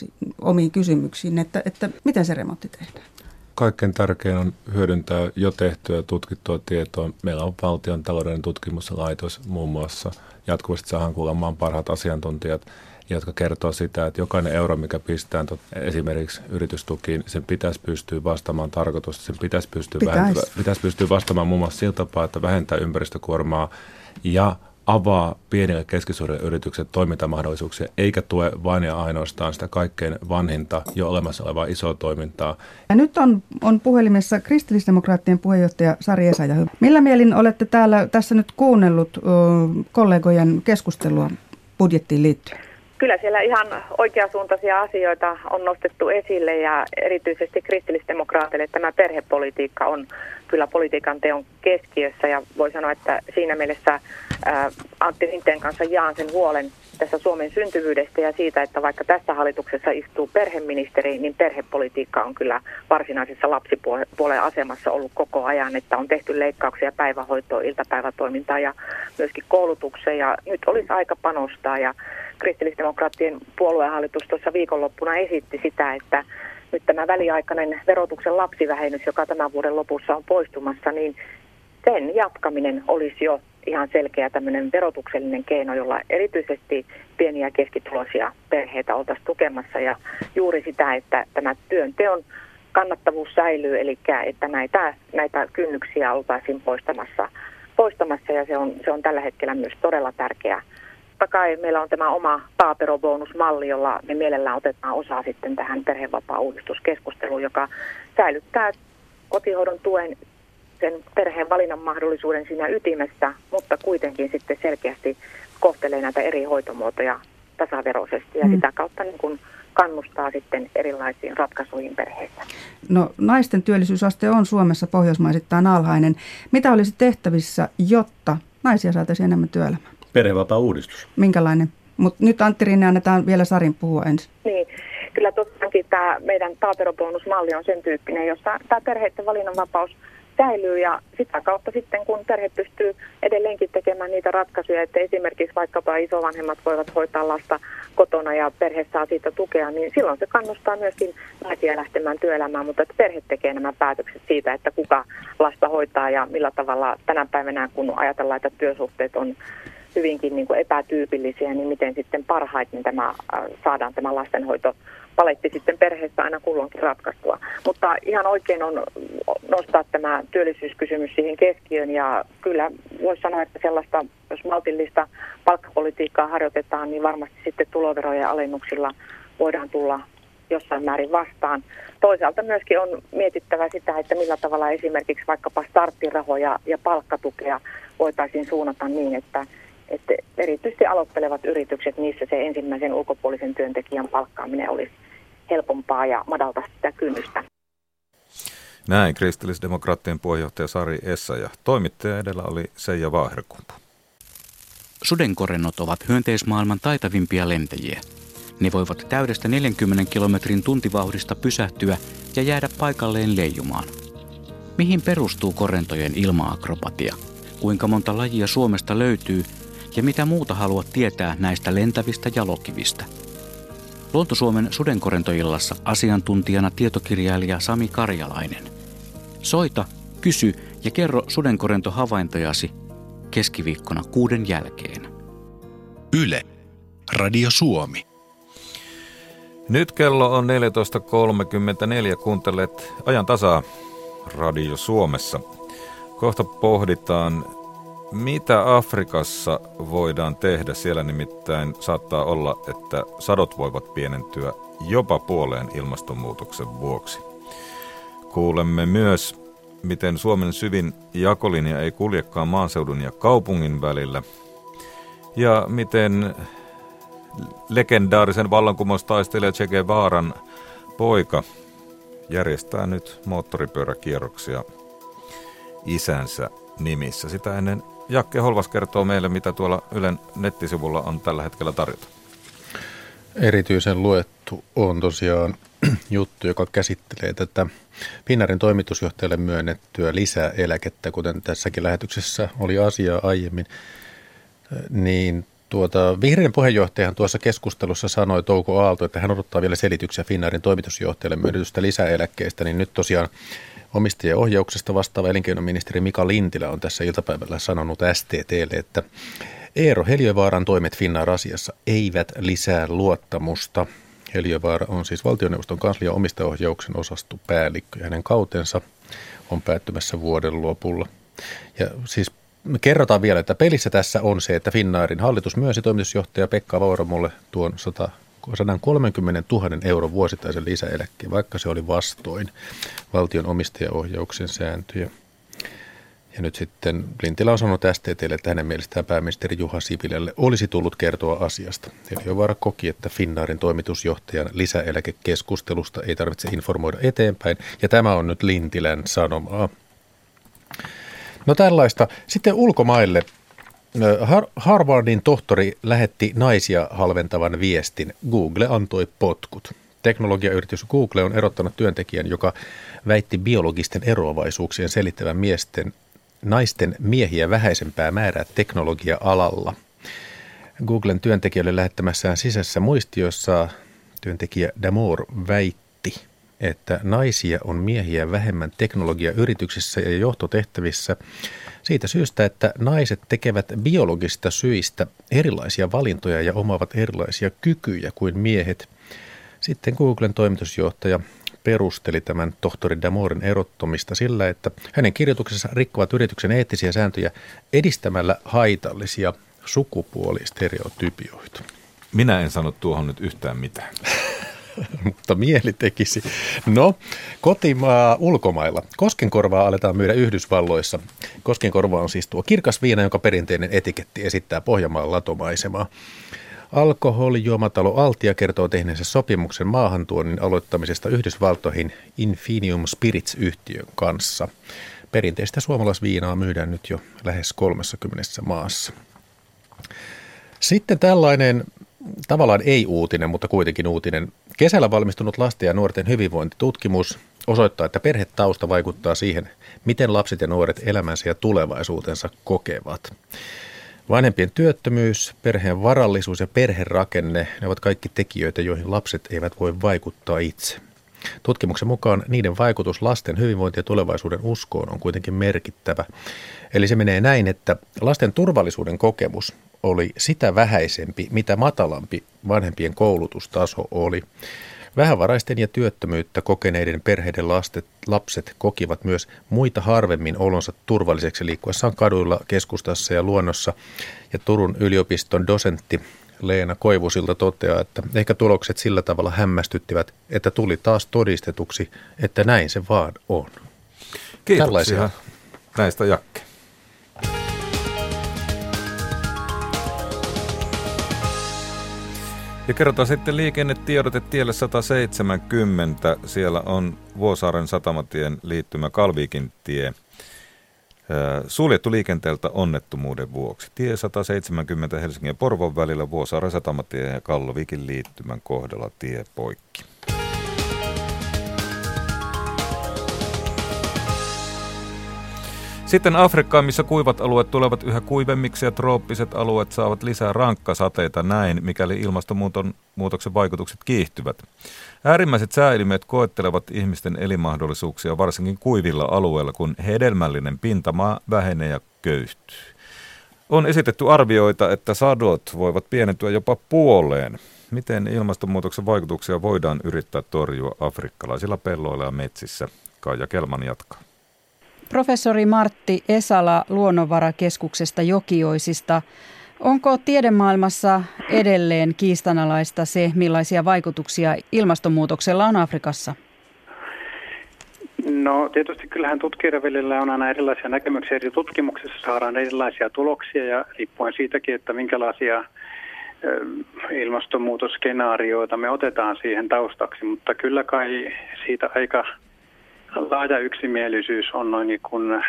omiin kysymyksiin, että miten se remontti tehdään? Kaikkein tärkein on hyödyntää jo tehtyä ja tutkittua tietoa. Meillä on Valtion taloudellinen tutkimuslaitos muun muassa. Jatkuvasti saadaan kuulla maan parhaat asiantuntijat, jotka kertoo sitä, että jokainen euro, mikä pistetään esimerkiksi yritystukiin, sen pitäisi pystyä vastaamaan tarkoitusta, sen pitäisi pystyä vastaamaan muun muassa sillä tapaa, että vähentää ympäristökuormaa ja avaa pienille keskisuurille yritykset toimintamahdollisuuksia, eikä tue vain ja ainoastaan sitä kaikkein vanhinta jo olemassa olevaa isoa toimintaa. Ja nyt on puhelimessa kristillisdemokraattien puheenjohtaja Sari Essayah. Millä mielin olette tässä nyt kuunnellut kollegojen keskustelua budjettiin liittyen? Kyllä siellä ihan oikeasuuntaisia asioita on nostettu esille, ja erityisesti kristillisdemokraateille tämä perhepolitiikka on kyllä politiikan teon keskiössä, ja voi sanoa, että siinä mielessä Antti Rinteen kanssa jaan sen huolen tässä Suomen syntyvyydestä ja siitä, että vaikka tässä hallituksessa istuu perheministeri, niin perhepolitiikka on kyllä varsinaisessa lapsipuolen asemassa ollut koko ajan, että on tehty leikkauksia päivähoitoon, iltapäivätoimintaan ja myöskin koulutukseen, ja nyt olisi aika panostaa, ja kristillisdemokraattien puoluehallitus tuossa viikonloppuna esitti sitä, että nyt tämä väliaikainen verotuksen lapsivähennys, joka tämän vuoden lopussa on poistumassa, niin sen jatkaminen olisi jo ihan selkeä tämmöinen verotuksellinen keino, jolla erityisesti pieniä ja keskituloisia perheitä oltaisiin tukemassa, ja juuri sitä, että tämä työnteon kannattavuus säilyy, eli että näitä kynnyksiä oltaisiin poistamassa, ja se on tällä hetkellä myös todella tärkeää. Totta kai meillä on tämä oma taaperobonusmalli, jolla me mielellään otetaan osaa sitten tähän perhevapaa-uudistuskeskusteluun, joka säilyttää kotihoidon tuen, sen perheen valinnan mahdollisuuden siinä ytimessä, mutta kuitenkin sitten selkeästi kohtelee näitä eri hoitomuotoja tasaveroisesti, ja sitä kautta niin kuin kannustaa sitten erilaisiin ratkaisuihin perheissä. No, naisten työllisyysaste on Suomessa pohjoismaisittain alhainen. Mitä olisi tehtävissä, jotta naisia saataisiin enemmän työelämään? Perhevapaa-uudistus. Minkälainen? Mutta nyt Antti Rinne, annetaan vielä Sarin puhua ensin. Niin, kyllä tottakin tämä meidän taaperobonusmalli on sen tyyppinen, jossa tämä perheiden valinnanvapaus säilyy, ja sitä kautta sitten, kun perhe pystyy edelleenkin tekemään niitä ratkaisuja, että esimerkiksi vaikkapa isovanhemmat voivat hoitaa lasta kotona ja perhe saa siitä tukea, niin silloin se kannustaa myöskin naisia lähtemään työelämään, mutta että perhe tekee nämä päätökset siitä, että kuka lasta hoitaa ja millä tavalla tänä päivänä, kun ajatellaan, että työsuhteet on hyvinkin niin kuin epätyypillisiä, niin miten sitten parhaiten tämä, saadaan tämä lastenhoitopaletti sitten perheessä aina kulloinkin ratkaistua. Mutta ihan oikein on nostaa tämä työllisyyskysymys siihen keskiöön, ja kyllä voisi sanoa, että sellaista, jos maltillista palkkapolitiikkaa harjoitetaan, niin varmasti sitten tuloverojen alennuksilla voidaan tulla jossain määrin vastaan. Toisaalta myöskin on mietittävä sitä, että millä tavalla esimerkiksi vaikkapa starttirahoja ja palkkatukea voitaisiin suunnata niin, että erityisesti aloittelevat yritykset, niissä se ensimmäisen ulkopuolisen työntekijän palkkaaminen olisi helpompaa ja madaltaisi sitä kynnystä. Näin kristillisdemokraattien puheenjohtaja Sari Essayah. Toimittaja edellä oli Seija Vaaherkunta. Sudenkorennot ovat hyönteismaailman taitavimpia lentäjiä. Ne voivat täydestä 40 kilometrin tuntivauhdista pysähtyä ja jäädä paikalleen leijumaan. Mihin perustuu korentojen ilmaakrobatia? Kuinka monta lajia Suomesta löytyy ja mitä muuta haluat tietää näistä lentävistä jalokivistä? Luonto-Suomen sudenkorentoillassa asiantuntijana tietokirjailija Sami Karjalainen. Soita, kysy ja kerro sudenkorentohavaintojasi keskiviikkona 6 jälkeen. Yle Radio Suomi. Nyt kello on 14.34, kuuntelet Ajantasaa Radio Suomessa. Kohta pohditaan, mitä Afrikassa voidaan tehdä. Siellä nimittäin saattaa olla, että sadot voivat pienentyä jopa puoleen ilmastonmuutoksen vuoksi. Kuulemme myös, miten Suomen syvin jakolinja ei kuljekaan maaseudun ja kaupungin välillä, ja miten legendaarisen vallankumoustaistelija Che Guevaran poika järjestää nyt moottoripyöräkierroksia isänsä nimissä. Sitä ennen Jakke Holvas kertoo meille, mitä tuolla Ylen nettisivulla on tällä hetkellä tarjota. Erityisen luettu on tosiaan juttu, joka käsittelee tätä Finnairin toimitusjohtajalle myönnettyä lisäeläkettä, kuten tässäkin lähetyksessä oli asiaa aiemmin, niin vihreän puheenjohtajahan tuossa keskustelussa sanoi, Touko Aalto, että hän odottaa vielä selityksiä Finnairin toimitusjohtajalle myönnetystä lisäeläkkeestä, niin nyt tosiaan omistajaohjauksesta vastaava elinkeinoministeri Mika Lintilä on tässä iltapäivällä sanonut STT:lle, että Eero Heliövaaran toimet Finnair-asiassa eivät lisää luottamusta. Heliövaara on siis valtioneuvoston kanslian omistajaohjauksen osastopäällikkö ja hänen kautensa on päättymässä vuoden lopulla. Ja siis me kerrotaan vielä, että pelissä tässä on se, että Finnairin hallitus myönsi toimitusjohtaja Pekka Vauramolle tuon 130 000 euron vuosittaisen lisäeläkkeen, vaikka se oli vastoin valtion omistajaohjauksen sääntöjä. Ja nyt sitten Lintilä on sanonut STT:lle, että hänen mielestään pääministeri Juha Sipilälle olisi tullut kertoa asiasta. Eli jo Vaara koki, että Finnairin toimitusjohtajan lisäeläkekeskustelusta ei tarvitse informoida eteenpäin, ja tämä on nyt Lintilän sanomaa. No tällaista. Sitten ulkomaille. Harvardin tohtori lähetti naisia halventavan viestin. Google antoi potkut. Teknologiayritys Google on erottanut työntekijän, joka väitti biologisten eroavaisuuksien selittävän naisten miehiä vähäisempää määrää teknologia-alalla. Googlen työntekijöille lähettämässään sisäisessä muistiossa työntekijä Damore väitti, että naisia on miehiä vähemmän teknologiayrityksissä ja johtotehtävissä siitä syystä, että naiset tekevät biologisista syistä erilaisia valintoja ja omaavat erilaisia kykyjä kuin miehet. Sitten Googlen toimitusjohtaja perusteli tämän tohtori Damoren erottomista sillä, että hänen kirjoituksessa rikkovat yrityksen eettisiä sääntöjä edistämällä haitallisia sukupuolistereotypioita. Minä en sano tuohon nyt yhtään mitään. Mutta mieli tekisi. No, kotimaa ulkomailla. Koskenkorvaa aletaan myydä Yhdysvalloissa. Koskenkorva on siis tuo kirkas viina, jonka perinteinen etiketti esittää Pohjanmaan latomaisemaa. Alkoholijuomatalo Altia kertoo tehneensä sopimuksen maahantuonnin aloittamisesta Yhdysvaltoihin Infinium Spirits-yhtiön kanssa. Perinteistä suomalaisviinaa myydään nyt jo lähes 30 maassa. Sitten tällainen tavallaan ei-uutinen, mutta kuitenkin uutinen. Kesällä valmistunut lasten ja nuorten hyvinvointitutkimus osoittaa, että perhetausta vaikuttaa siihen, miten lapset ja nuoret elämänsä ja tulevaisuutensa kokevat. Vanhempien työttömyys, perheen varallisuus ja perherakenne, ne ovat kaikki tekijöitä, joihin lapset eivät voi vaikuttaa itse. Tutkimuksen mukaan niiden vaikutus lasten hyvinvointiin ja tulevaisuuden uskoon on kuitenkin merkittävä. Eli se menee näin, että lasten turvallisuuden kokemus oli sitä vähäisempi, mitä matalampi vanhempien koulutustaso oli. Vähävaraisten ja työttömyyttä kokeneiden perheiden lapset kokivat myös muita harvemmin olonsa turvalliseksi liikkuessaan kaduilla, keskustassa ja luonnossa. Ja Turun yliopiston dosentti Leena Koivusilta toteaa, että ehkä tulokset sillä tavalla hämmästyttivät, että tuli taas todistetuksi, että näin se vaan on. Kiitoksia tällaisia näistä, Jakke. Ja kerrotaan sitten liikennetiedote tielle 170. Siellä on Vuosaaren satamatien liittymä Kalviikin tie suljettu liikenteeltä onnettomuuden vuoksi. Tie 170 Helsingin ja Porvon välillä Vuosaaren satamatien ja Kalviikin liittymän kohdalla tie poikki. Sitten Afrikkaan, missä kuivat alueet tulevat yhä kuivemmiksi ja trooppiset alueet saavat lisää rankkasateita näin, mikäli ilmastonmuutoksen vaikutukset kiihtyvät. Äärimmäiset sääilmiöt koettelevat ihmisten elinmahdollisuuksia varsinkin kuivilla alueilla, kun hedelmällinen pintamaa vähenee ja köyhtyy. On esitetty arvioita, että sadot voivat pienentyä jopa puoleen. Miten ilmastonmuutoksen vaikutuksia voidaan yrittää torjua afrikkalaisilla pelloilla ja metsissä? Kaija Kelman jatkaa. Professori Martti Esala Luonnonvarakeskuksesta Jokioisista. Onko tiedemaailmassa edelleen kiistanalaista se, millaisia vaikutuksia ilmastonmuutoksella on Afrikassa? No tietysti kyllähän tutkijoiden välillä on aina erilaisia näkemyksiä. Eri tutkimuksissa saadaan erilaisia tuloksia ja riippuen siitäkin, että minkälaisia ilmastonmuutosskenaarioita me otetaan siihen taustaksi. Mutta kyllä kai siitä aika laaja yksimielisyys on noin niin kuin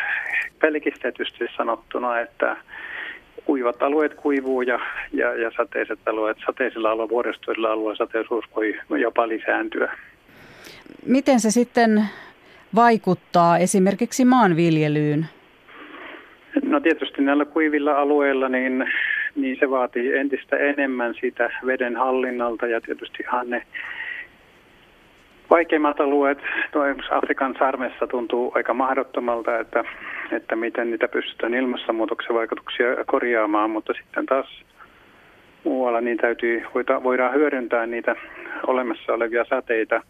pelkistetysti sanottuna, että kuivat alueet kuivuu ja sateiset alueet, sateisilla alueilla, vuoristoisilla alueilla sateisuus voi jopa lisääntyä. Miten se sitten vaikuttaa esimerkiksi maanviljelyyn? No tietysti näillä kuivilla alueilla niin se vaatii entistä enemmän sitä veden hallinnalta ja tietystihan ne vaikeimmat alueet, Afrikan sarvessa tuntuu aika mahdottomalta, että miten niitä pystytään ilmastonmuutoksen vaikutuksia korjaamaan, mutta sitten taas muualla niin voidaan hyödyntää niitä olemassa olevia sateita.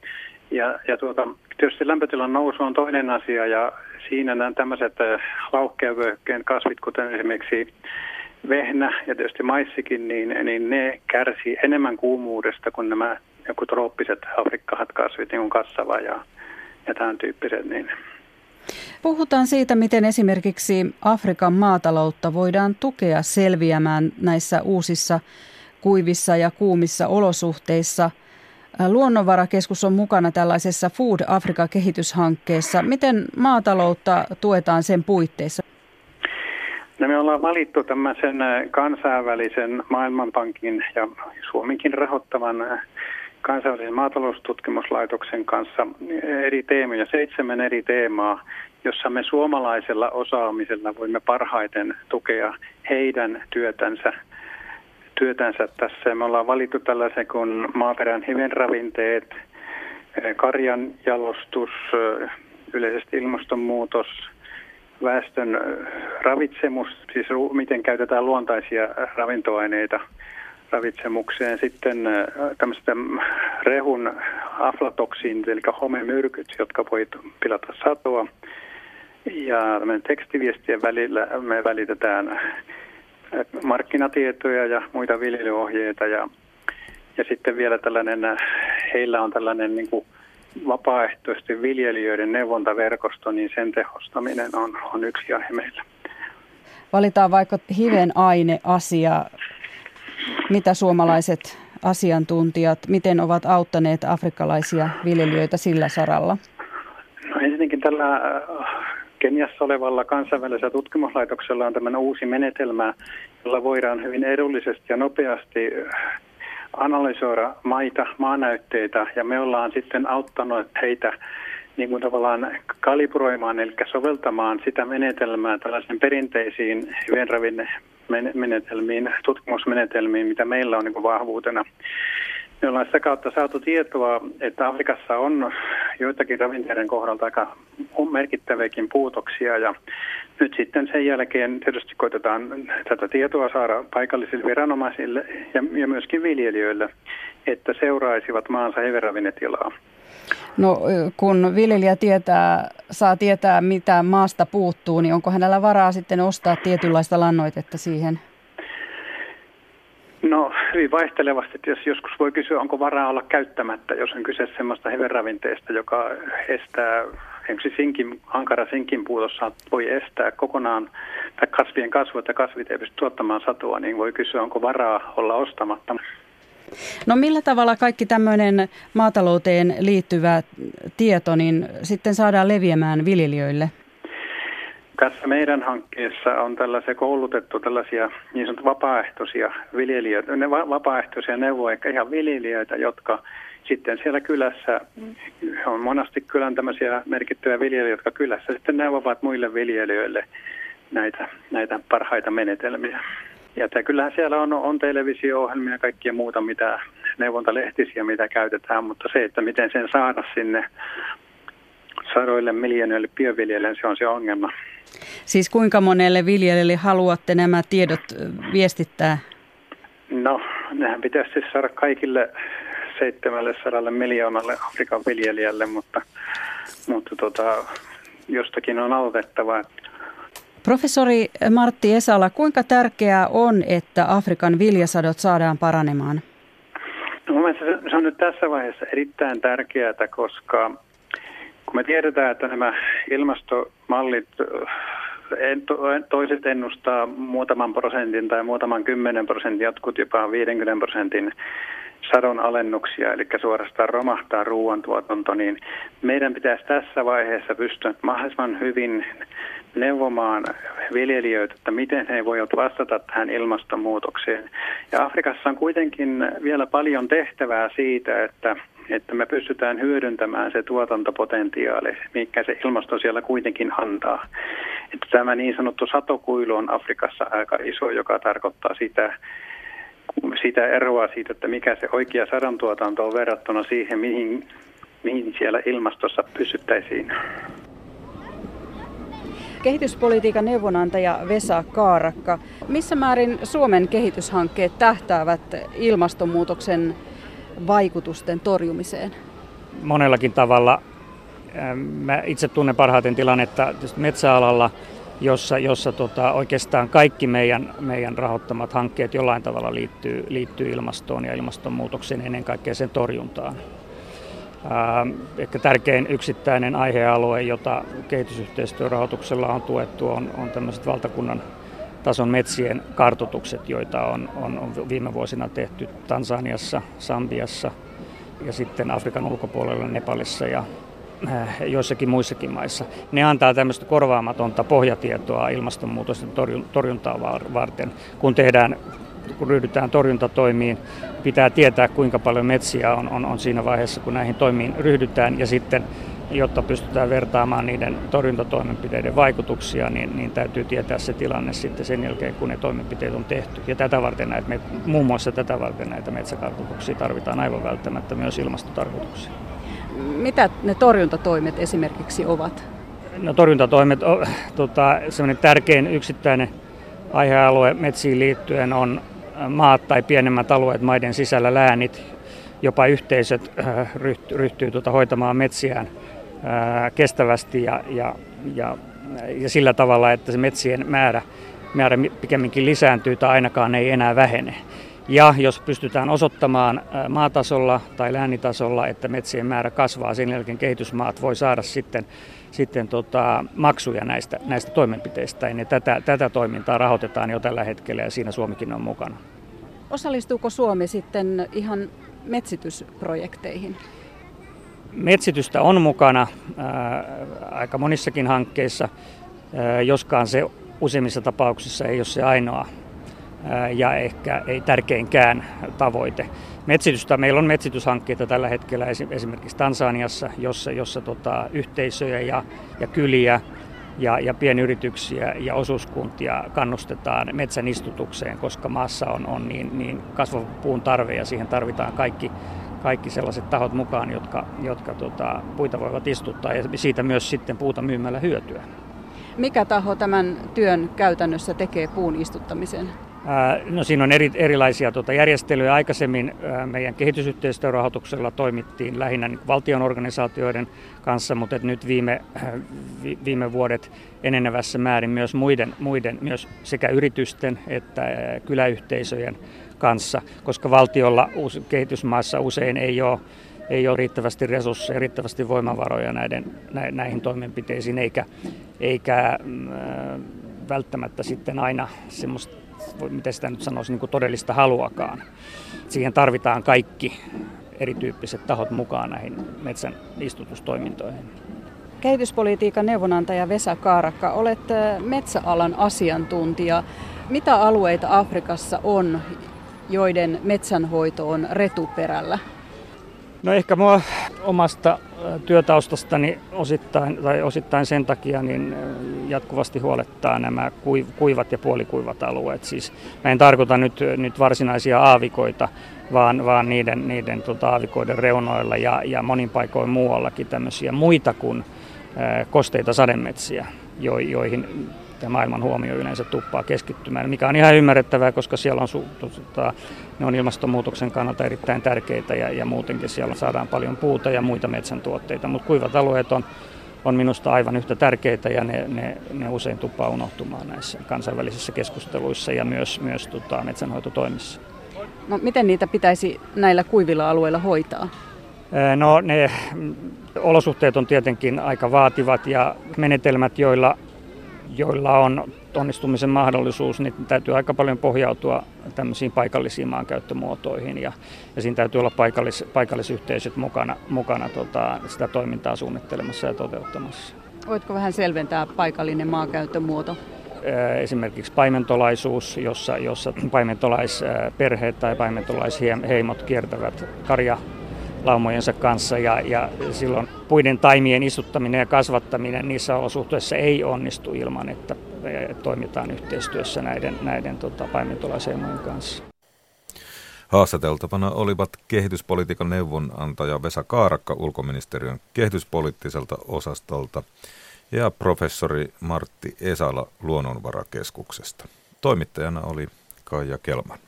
Tietysti lämpötilan nousu on toinen asia ja siinä nämä tämmöiset lauhkeavyöhykkeen kasvit, kuten esimerkiksi vehnä ja tietysti maissikin, niin ne kärsii enemmän kuumuudesta kuin nämä joku trooppiset afrikkahat kasvit, niin kuin kassava ja tämän tyyppiset. Niin. Puhutaan siitä, miten esimerkiksi Afrikan maataloutta voidaan tukea selviämään näissä uusissa kuivissa ja kuumissa olosuhteissa. Luonnonvarakeskus on mukana tällaisessa Food Africa-kehityshankkeessa. Miten maataloutta tuetaan sen puitteissa? No me ollaan valittu tämmöisen kansainvälisen Maailmanpankin ja Suomenkin rahoittavan kansainvälisen maataloustutkimuslaitoksen kanssa eri teemoja, 7 eri teemaa, jossa me suomalaisella osaamisella voimme parhaiten tukea heidän työtänsä tässä. Me ollaan valittu tällaisen kuin maaperän hivenravinteet, karjan jalostus, yleisesti ilmastonmuutos, väestön ravitsemus, siis miten käytetään luontaisia ravintoaineita ravitsemukseen. Sitten tämmöiset rehun aflatoksiinit, eli homemyrkyt, jotka voi pilata satoa. Ja tekstiviestien välillä me välitetään markkinatietoja ja muita viljelyohjeita. Ja sitten vielä heillä on tällainen niin kuin vapaaehtoisten viljelijöiden neuvontaverkosto, niin sen tehostaminen on yksi aihe meillä. Valitaan vaikka hivenaineasia. Mitä suomalaiset asiantuntijat, miten ovat auttaneet afrikkalaisia viljelijöitä sillä saralla? No ensinnäkin tällä Keniassa olevalla kansainvälisellä tutkimuslaitoksella on tämmöinen uusi menetelmä, jolla voidaan hyvin edullisesti ja nopeasti analysoida maita, maanäytteitä, ja me ollaan sitten auttanut heitä niin kuin tavallaan kalibroimaan, eli soveltamaan sitä menetelmää tällaisen perinteisiin hivenravinnemenetelmiin, tutkimusmenetelmiin, mitä meillä on niin kuin vahvuutena. Me ollaan sitä kautta saatu tietoa, että Afrikassa on joitakin ravinteiden kohdalta aika merkittäviäkin puutoksia. Ja nyt sitten sen jälkeen tietysti koitetaan tätä tietoa saada paikallisille viranomaisille ja myöskin viljelijöille, että seuraisivat maansa heveravinnetilaa. No kun viljelijä saa tietää, mitä maasta puuttuu, niin onko hänellä varaa sitten ostaa tietynlaista lannoitetta siihen? No hyvin vaihtelevasti. Joskus voi kysyä, onko varaa olla käyttämättä, jos on kyse semmoista heveravinteesta, joka estää, esimerkiksi ankara sinkin puutos voi estää kokonaan tai kasvien kasvua, että kasvit ei pysty tuottamaan satoa, niin voi kysyä, onko varaa olla ostamatta. No millä tavalla kaikki tämmöinen maatalouteen liittyvä tieto niin sitten saadaan leviämään viljelijöille? Tässä meidän hankkeessa on koulutettu tällaisia niin sanottu vapaaehtoisia viljelijöitä, vapaaehtoisia neuvoja, ihan viljelijöitä, jotka sitten siellä kylässä, on monasti kylän tämmöisiä merkittyjä viljelijöitä, jotka kylässä sitten neuvovat muille viljelijöille näitä parhaita menetelmiä. Ja kyllähän siellä on televisio-ohjelmia ja kaikkia muuta, mitä neuvontalehtisiä, mitä käytetään, mutta se, että miten sen saada sinne sadoille miljoonalle pienviljelijöille, se on se ongelma. Siis kuinka monelle viljelijälle haluatte nämä tiedot viestittää? No, nehän pitäisi siis saada kaikille 700 miljoonalle Afrikan viljelijälle, mutta jostakin on aloitettava. Professori Martti Esala, kuinka tärkeää on, että Afrikan viljasadot saadaan paranemaan? No, mielestäni se on nyt tässä vaiheessa erittäin tärkeää, koska kun me tiedetään, että nämä ilmastomallit, toiset ennustaa muutaman prosentin tai muutaman 10%, jotkut jopa 50% sadon alennuksia, eli suorastaan romahtaa ruoantuotanto, niin meidän pitäisi tässä vaiheessa pystyä mahdollisimman hyvin neuvomaan viljelijöitä, että miten he voivat vastata tähän ilmastonmuutokseen. Ja Afrikassa on kuitenkin vielä paljon tehtävää siitä, että me pystytään hyödyntämään se tuotantopotentiaali, mikä se ilmasto siellä kuitenkin antaa. Että tämä niin sanottu satokuilu on Afrikassa aika iso, joka tarkoittaa sitä eroa siitä, että mikä se oikea sadontuotanto on verrattuna siihen, mihin siellä ilmastossa pysyttäisiin. Kehityspolitiikan neuvonantaja Vesa Kaarakka. Missä määrin Suomen kehityshankkeet tähtäävät ilmastonmuutoksen vaikutusten torjumiseen? Monellakin tavalla. Mä itse tunnen parhaiten tilannetta metsäalalla, jossa oikeastaan kaikki meidän rahoittamat hankkeet jollain tavalla liittyy ilmastoon ja ilmastonmuutokseen, ennen kaikkea sen torjuntaan. Ehkä tärkein yksittäinen aihealue, jota kehitysyhteistyörahoituksella on tuettu, on tämmöiset valtakunnan tason metsien kartoitukset, joita on viime vuosina tehty Tansaniassa, Sambiassa ja sitten Afrikan ulkopuolella Nepalissa ja joissakin muissakin maissa. Ne antaa tämmöistä korvaamatonta pohjatietoa ilmastonmuutosten torjuntaa varten. Kun ryhdytään torjuntatoimiin, pitää tietää, kuinka paljon metsiä on siinä vaiheessa, kun näihin toimiin ryhdytään. Ja sitten, jotta pystytään vertaamaan niiden torjuntatoimenpiteiden vaikutuksia, niin täytyy tietää se tilanne sitten sen jälkeen, kun ne toimenpiteet on tehty. Ja muun muassa tätä varten näitä metsäkartoituksia tarvitaan aivan välttämättä myös ilmastotarkoituksia. Mitä ne torjuntatoimet esimerkiksi ovat? No, torjuntatoimet on semmoinen tärkein yksittäinen aihealue metsiin liittyen on maat tai pienemmät alueet, maiden sisällä läänit, jopa yhteisöt ryhtyy hoitamaan metsiään kestävästi ja sillä tavalla, että se metsien määrä pikemminkin lisääntyy tai ainakaan ei enää vähene. Ja jos pystytään osoittamaan maatasolla tai läänitasolla, että metsien määrä kasvaa, sen jälkeen kehitysmaat voi saada sitten maksuja näistä toimenpiteistä. Ja tätä toimintaa rahoitetaan jo tällä hetkellä ja siinä Suomikin on mukana. Osallistuuko Suomi sitten ihan metsitysprojekteihin? Metsitystä on mukana aika monissakin hankkeissa, joskaan se useimmissa tapauksissa ei ole se ainoa ja ehkä ei tärkeinkään tavoite. Meillä on metsityshankkeita tällä hetkellä esimerkiksi Tansaniassa, jossa yhteisöjä ja kyliä ja pienyrityksiä ja osuuskuntia kannustetaan metsän istutukseen, koska maassa on niin kasvapuun tarve ja siihen tarvitaan kaikki sellaiset tahot mukaan, jotka puita voivat istuttaa ja siitä myös sitten puuta myymällä hyötyä. Mikä taho tämän työn käytännössä tekee puun istuttamiseen? No siinä on erilaisia järjestelyjä. Aikaisemmin meidän kehitysyhteistyörahoituksella toimittiin lähinnä valtion organisaatioiden kanssa, mutta nyt viime vuodet enenevässä määrin myös muiden myös sekä yritysten että kyläyhteisöjen kanssa, koska valtiolla kehitysmaassa usein ei ole riittävästi resursseja, riittävästi voimavaroja näihin toimenpiteisiin, eikä välttämättä sitten aina semmoista, miten sitä nyt sanoisi, niin kuin todellista haluakaan. Siihen tarvitaan kaikki erityyppiset tahot mukaan näihin metsän istutustoimintoihin. Kehityspolitiikan neuvonantaja Vesa Kaarakka, olet metsäalan asiantuntija. Mitä alueita Afrikassa on, joiden metsänhoito on retuperällä? No ehkä minua omasta työtaustastani osittain sen takia niin jatkuvasti huolettaa nämä kuivat ja puolikuivat alueet. Siis mä en tarkoita nyt varsinaisia aavikoita, vaan niiden aavikoiden reunoilla ja monin paikoin muuallakin tämmöisiä muita kuin kosteita sademetsiä, joihin maailman huomio yleensä tuppaa keskittymään, mikä on ihan ymmärrettävää, koska siellä on ne on ilmastonmuutoksen kannalta erittäin tärkeitä ja muutenkin siellä saadaan paljon puuta ja muita metsäntuotteita, mutta kuivat alueet on minusta aivan yhtä tärkeitä ja ne usein tuppaa unohtumaan näissä kansainvälisissä keskusteluissa ja myös metsänhoitotoimissa. No, miten niitä pitäisi näillä kuivilla alueilla hoitaa? No ne olosuhteet on tietenkin aika vaativat ja menetelmät, joilla on onnistumisen mahdollisuus, niin täytyy aika paljon pohjautua tämmöisiin paikallisiin maankäyttömuotoihin ja siinä täytyy olla paikallisyhteisöt mukana sitä toimintaa suunnittelemassa ja toteuttamassa. Voitko vähän selventää paikallinen maankäyttömuoto? Esimerkiksi paimentolaisuus, jossa paimentolaisperheet tai paimentolaisheimot kiertävät karjalaumojensa kanssa ja silloin puiden taimien istuttaminen ja kasvattaminen niissä olosuhteissa ei onnistu ilman, että toimitaan yhteistyössä näiden paimentolaisheimojen kanssa. Haastateltavana olivat kehityspolitiikan neuvonantaja Vesa Kaarakka ulkoministeriön kehityspoliittiselta osastolta ja professori Martti Esala Luonnonvarakeskuksesta. Toimittajana oli Kaija Kelman.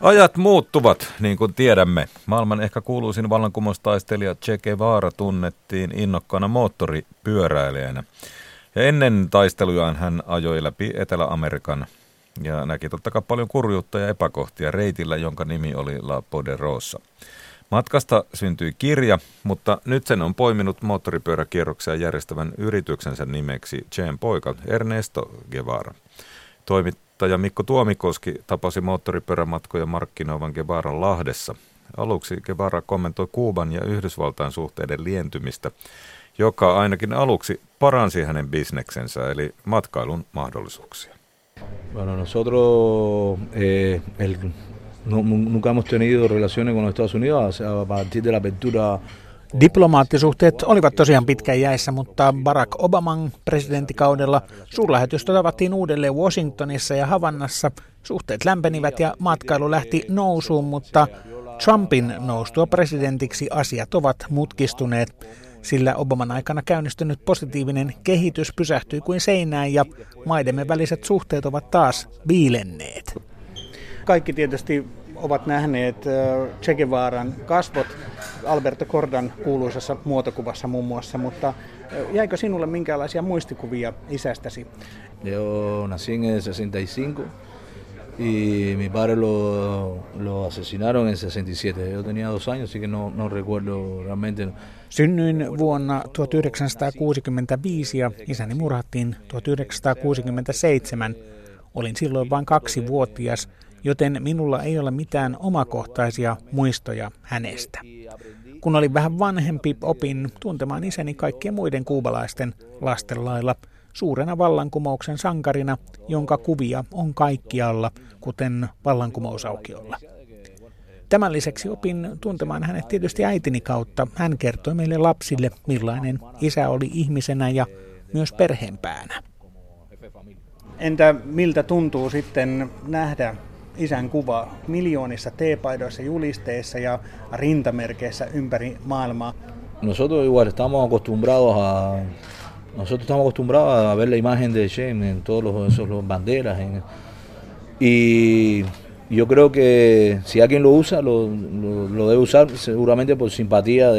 Ajat muuttuvat, niin kuin tiedämme. Maailman ehkä kuuluisin vallankumoustaistelija Che Guevara tunnettiin innokkaana moottoripyöräilijänä. Ja ennen taistelujaan hän ajoi läpi Etelä-Amerikan ja näki totta kai paljon kurjuutta ja epäkohtia reitillä, jonka nimi oli La Poderosa. Matkasta syntyi kirja, mutta nyt sen on poiminut moottoripyöräkierroksia järjestävän yrityksensä nimeksi Chen poika Ernesto Guevara. Toimittaja Mikko Tuomikoski tapasi moottoripyörämatkoja markkinoivan Guevaran Lahdessa. Aluksi Guevara kommentoi Kuuban ja Yhdysvaltain suhteiden lientymistä, joka ainakin aluksi paransi hänen bisneksensä, eli matkailun mahdollisuuksia. Bueno, nosotros nunca hemos tenido relaciones con los Estados Unidos a partir de la apertura. Diplomaattisuhteet olivat tosiaan pitkän jäissä, mutta Barack Obaman presidenttikaudella suurlähetystä tavattiin uudelleen Washingtonissa ja Havannassa. Suhteet lämpenivät ja matkailu lähti nousuun, mutta Trumpin noustua presidentiksi asiat ovat mutkistuneet. Sillä Obaman aikana käynnistynyt positiivinen kehitys pysähtyi kuin seinään ja maidemme väliset suhteet ovat taas viilenneet. Kaikki tietysti ovat nähneet Che Guevaran kasvot Alberto Cordan kuuluisassa muotokuvassa muun muassa, mutta jäikö sinulle minkälaisia muistikuvia isästäsi? Yo nací en el 65 y mi padre lo asesinaron en el 67. Yo tenía 2 años, así que no recuerdo realmente. Synnyin vuonna 1965 ja isäni murhattiin 1967. Olin silloin vain 2-vuotias. Joten minulla ei ole mitään omakohtaisia muistoja hänestä. Kun olin vähän vanhempi, opin tuntemaan isäni kaikkien muiden kuubalaisten lasten lailla suurena vallankumouksen sankarina, jonka kuvia on kaikkialla, kuten vallankumousaukiolla. Tämän lisäksi opin tuntemaan hänet tietysti äitini kautta. Hän kertoi meille lapsille, millainen isä oli ihmisenä ja myös perheenpäänä. Entä miltä tuntuu sitten nähdä isän kuva miljoonissa teepaidoissa, julisteissa ja rintamerkeissä ympäri maailmaa? Nosotros igual estamos acostumbrados a ver la imagen de Che en todos los banderas y yo creo que si alguien lo usa lo debe usar seguramente por simpatía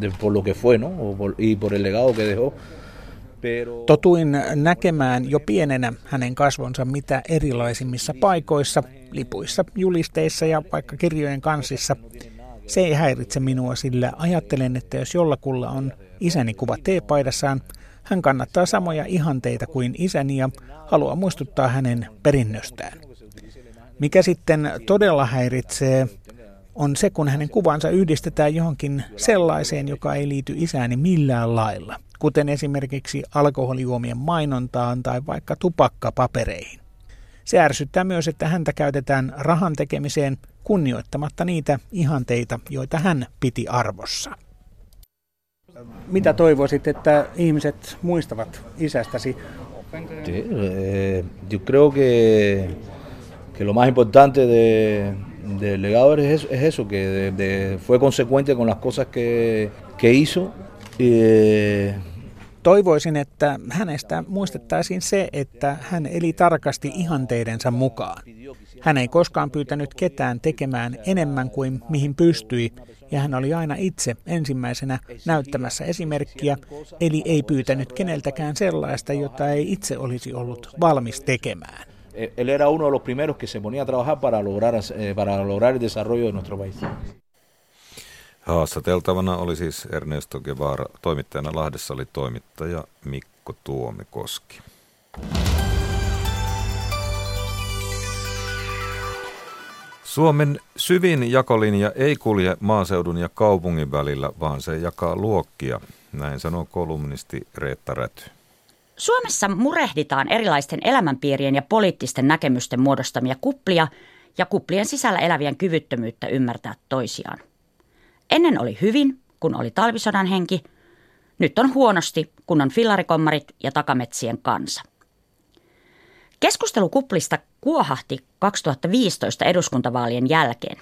de por lo que fue, ¿no? Y por el legado que dejó. Totuin näkemään jo pienenä hänen kasvonsa mitä erilaisimmissa paikoissa, lipuissa, julisteissa ja vaikka kirjojen kansissa. Se ei häiritse minua, sillä ajattelen, että jos jollakulla on isäni kuva teepaidassaan, hän kannattaa samoja ihanteita kuin isäni ja haluaa muistuttaa hänen perinnöstään. Mikä sitten todella häiritsee, on se, kun hänen kuvansa yhdistetään johonkin sellaiseen, joka ei liity isääni millään lailla, kuten esimerkiksi alkoholijuomien mainontaan tai vaikka tupakkapapereihin. Se ärsyttää myös, että häntä käytetään rahan tekemiseen kunnioittamatta niitä ihanteita, joita hän piti arvossa. Mitä toivoisit, että ihmiset muistavat isästäsi? Yo creo que lo más importante del legado es eso, que fue consecuente con las cosas que hizo. Toivoisin, että hänestä muistettaisiin se, että hän eli tarkasti ihanteidensa mukaan. Hän ei koskaan pyytänyt ketään tekemään enemmän kuin mihin pystyi, ja hän oli aina itse ensimmäisenä näyttämässä esimerkkiä, eli ei pyytänyt keneltäkään sellaista, jota ei itse olisi ollut valmis tekemään. Él era uno de los primeros que se ponía a trabajar para lograr el desarrollo de nuestro país. Haastateltavana oli siis Ernesto Guevara, toimittajana Lahdessa oli toimittaja Mikko Tuomikoski. Suomen syvin jakolinja ei kulje maaseudun ja kaupungin välillä, vaan se jakaa luokkia, näin sanoo kolumnisti Reetta Räty. Suomessa murehditaan erilaisten elämänpiirien ja poliittisten näkemysten muodostamia kuplia ja kuplien sisällä elävien kyvyttömyyttä ymmärtää toisiaan. Ennen oli hyvin, kun oli talvisodan henki. Nyt on huonosti, kun on fillarikommarit ja takametsien kansa. Keskustelukuplista kuohahti 2015 eduskuntavaalien jälkeen.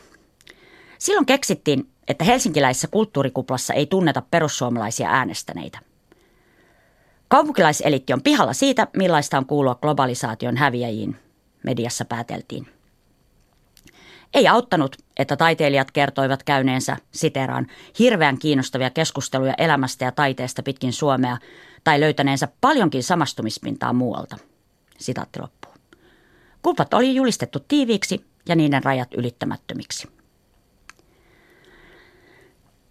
Silloin keksittiin, että helsinkiläisessä kulttuurikuplassa ei tunneta perussuomalaisia äänestäneitä. Kaupunkilaiseliitti on pihalla siitä, millaista on kuulua globalisaation häviäjiin, mediassa pääteltiin. Ei auttanut, että taiteilijat kertoivat käyneensä, siteraan, hirveän kiinnostavia keskusteluja elämästä ja taiteesta pitkin Suomea tai löytäneensä paljonkin samastumispintaa muualta. Sitaatti loppuu. Kuplat oli julistettu tiiviiksi ja niiden rajat ylittämättömiksi.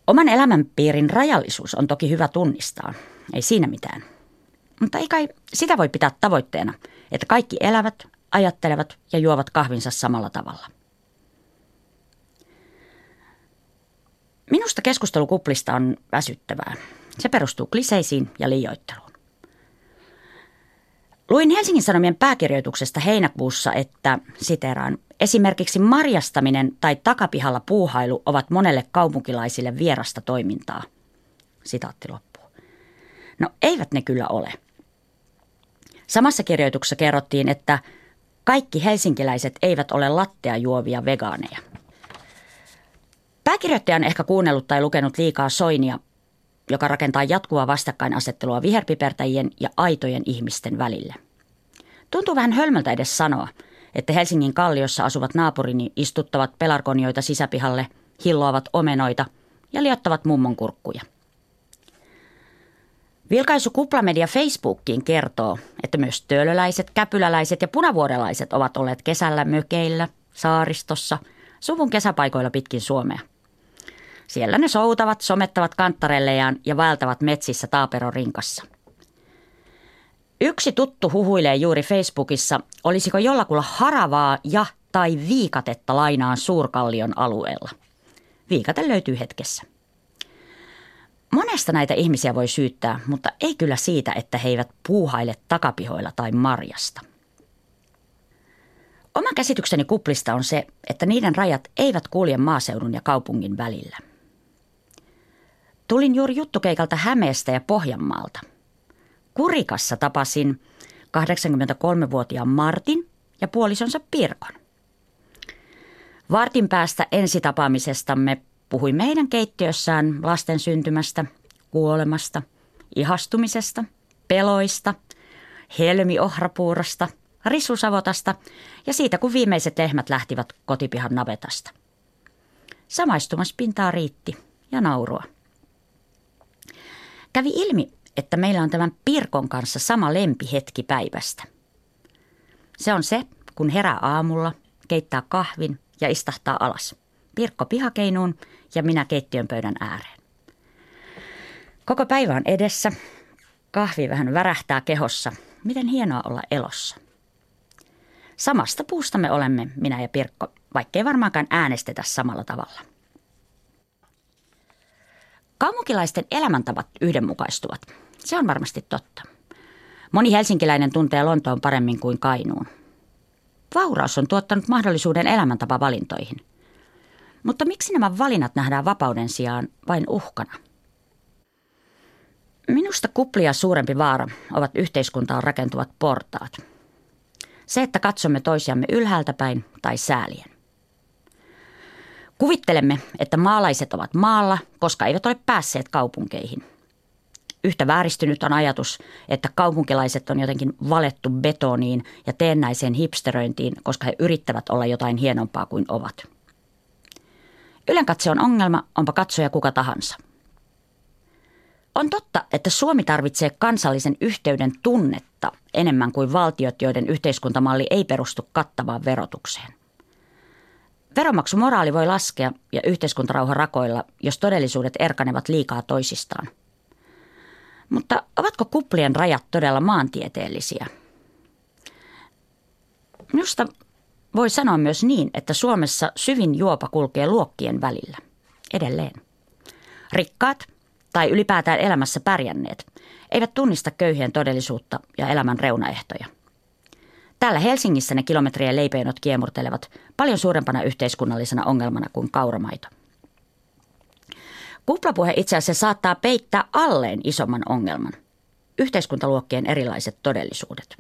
Oman elämänpiirin rajallisuus on toki hyvä tunnistaa, ei siinä mitään. Mutta ei kai sitä voi pitää tavoitteena, että kaikki elävät, ajattelevat ja juovat kahvinsa samalla tavalla. Minusta keskustelukuplista on väsyttävää. Se perustuu kliseisiin ja liioitteluun. Luin Helsingin Sanomien pääkirjoituksesta heinäkuussa, että, siteraan, esimerkiksi marjastaminen tai takapihalla puuhailu ovat monelle kaupunkilaisille vierasta toimintaa. Sitaatti loppuu. No eivät ne kyllä ole. Samassa kirjoituksessa kerrottiin, että kaikki helsinkiläiset eivät ole lattea juovia vegaaneja. Pääkirjoittaja on ehkä kuunnellut tai lukenut liikaa Soinia, joka rakentaa jatkuvaa vastakkainasettelua viherpipertäjien ja aitojen ihmisten välille. Tuntuu vähän hölmöltä edes sanoa, että Helsingin kalliossa asuvat naapurini istuttavat pelarkonioita sisäpihalle, hilloavat omenoita ja liottavat mummonkurkkuja. Vilkaisu Kuplamedia Facebookiin kertoo, että myös töölöläiset, käpyläläiset ja punavuorelaiset ovat olleet kesällä mökeillä, saaristossa, suvun kesäpaikoilla pitkin Suomea. Siellä ne soutavat, somettavat kanttarellejaan ja vaeltavat metsissä taaperon rinkassa. Yksi tuttu huhuilee juuri Facebookissa, olisiko jollakulla haravaa ja tai viikatetta lainaan Suurkallion alueella. Viikate löytyy hetkessä. Monesta näitä ihmisiä voi syyttää, mutta ei kyllä siitä, että he eivät puuhaile takapihoilla tai marjasta. Oma käsitykseni kuplista on se, että niiden rajat eivät kulje maaseudun ja kaupungin välillä. Tulin juuri juttukeikalta Hämeestä ja Pohjanmaalta. Kurikassa tapasin 83-vuotiaan Martin ja puolisonsa Pirkon. Vartin päästä ensitapaamisestamme puhuimme heidän keittiössään lasten syntymästä, kuolemasta, ihastumisesta, peloista, helmiohrapuurosta, risusavotasta ja siitä, kun viimeiset lehmät lähtivät kotipihan navetasta. Samaistumaspintaa riitti ja naurua. Kävi ilmi, että meillä on tämän Pirkon kanssa sama lempihetki päivästä. Se on se, kun herää aamulla, keittää kahvin ja istahtaa alas. Pirkko pihakeinuun ja minä keittiön pöydän ääreen. Koko päivä on edessä. Kahvi vähän värähtää kehossa. Miten hienoa olla elossa. Samasta puusta me olemme, minä ja Pirkko, vaikkei varmaankaan äänestetä samalla tavalla. Kaupunkilaisten elämäntavat yhdenmukaistuvat. Se on varmasti totta. Moni helsinkiläinen tuntee Lontoon paremmin kuin Kainuun. Vauraus on tuottanut mahdollisuuden elämäntapavalintoihin. Mutta miksi nämä valinnat nähdään vapauden sijaan vain uhkana? Minusta kuplia suurempi vaara ovat yhteiskuntaan rakentuvat portaat. Se, että katsomme toisiamme ylhäältä päin tai säälien. Kuvittelemme, että maalaiset ovat maalla, koska eivät ole päässeet kaupunkeihin. Yhtä vääristynyt on ajatus, että kaupunkilaiset on jotenkin valettu betoniin ja teennäiseen hipsteröintiin, koska he yrittävät olla jotain hienompaa kuin ovat. Ylenkatse on ongelma, onpa katsoja kuka tahansa. On totta, että Suomi tarvitsee kansallisen yhteyden tunnetta enemmän kuin valtiot, joiden yhteiskuntamalli ei perustu kattavaan verotukseen. Veronmaksumoraali voi laskea ja yhteiskuntarauha rakoilla, jos todellisuudet erkanevat liikaa toisistaan. Mutta ovatko kuplien rajat todella maantieteellisiä? Minusta voi sanoa myös niin, että Suomessa syvin juopa kulkee luokkien välillä. Edelleen. Rikkaat tai ylipäätään elämässä pärjänneet eivät tunnista köyhien todellisuutta ja elämän reunaehtoja. Täällä Helsingissä ne kilometrien leipeenot kiemurtelevat paljon suurempana yhteiskunnallisena ongelmana kuin kauramaito. Kuplapuhe itse asiassa saattaa peittää alleen isomman ongelman, yhteiskuntaluokkien erilaiset todellisuudet.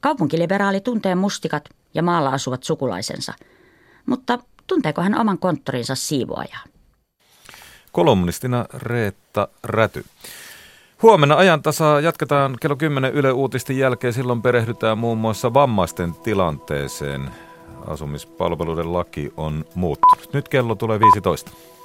Kaupunkiliberaali tuntee mustikat ja maalla asuvat sukulaisensa, mutta tunteeko hän oman konttorinsa siivoajaa? Kolumnistina Reetta Räty. Huomenna Ajantasaa jatketaan kello 10 Yle Uutisten jälkeen. Silloin perehdytään muun muassa vammaisten tilanteeseen. Asumispalveluiden laki on muuttunut. Nyt kello tulee 15.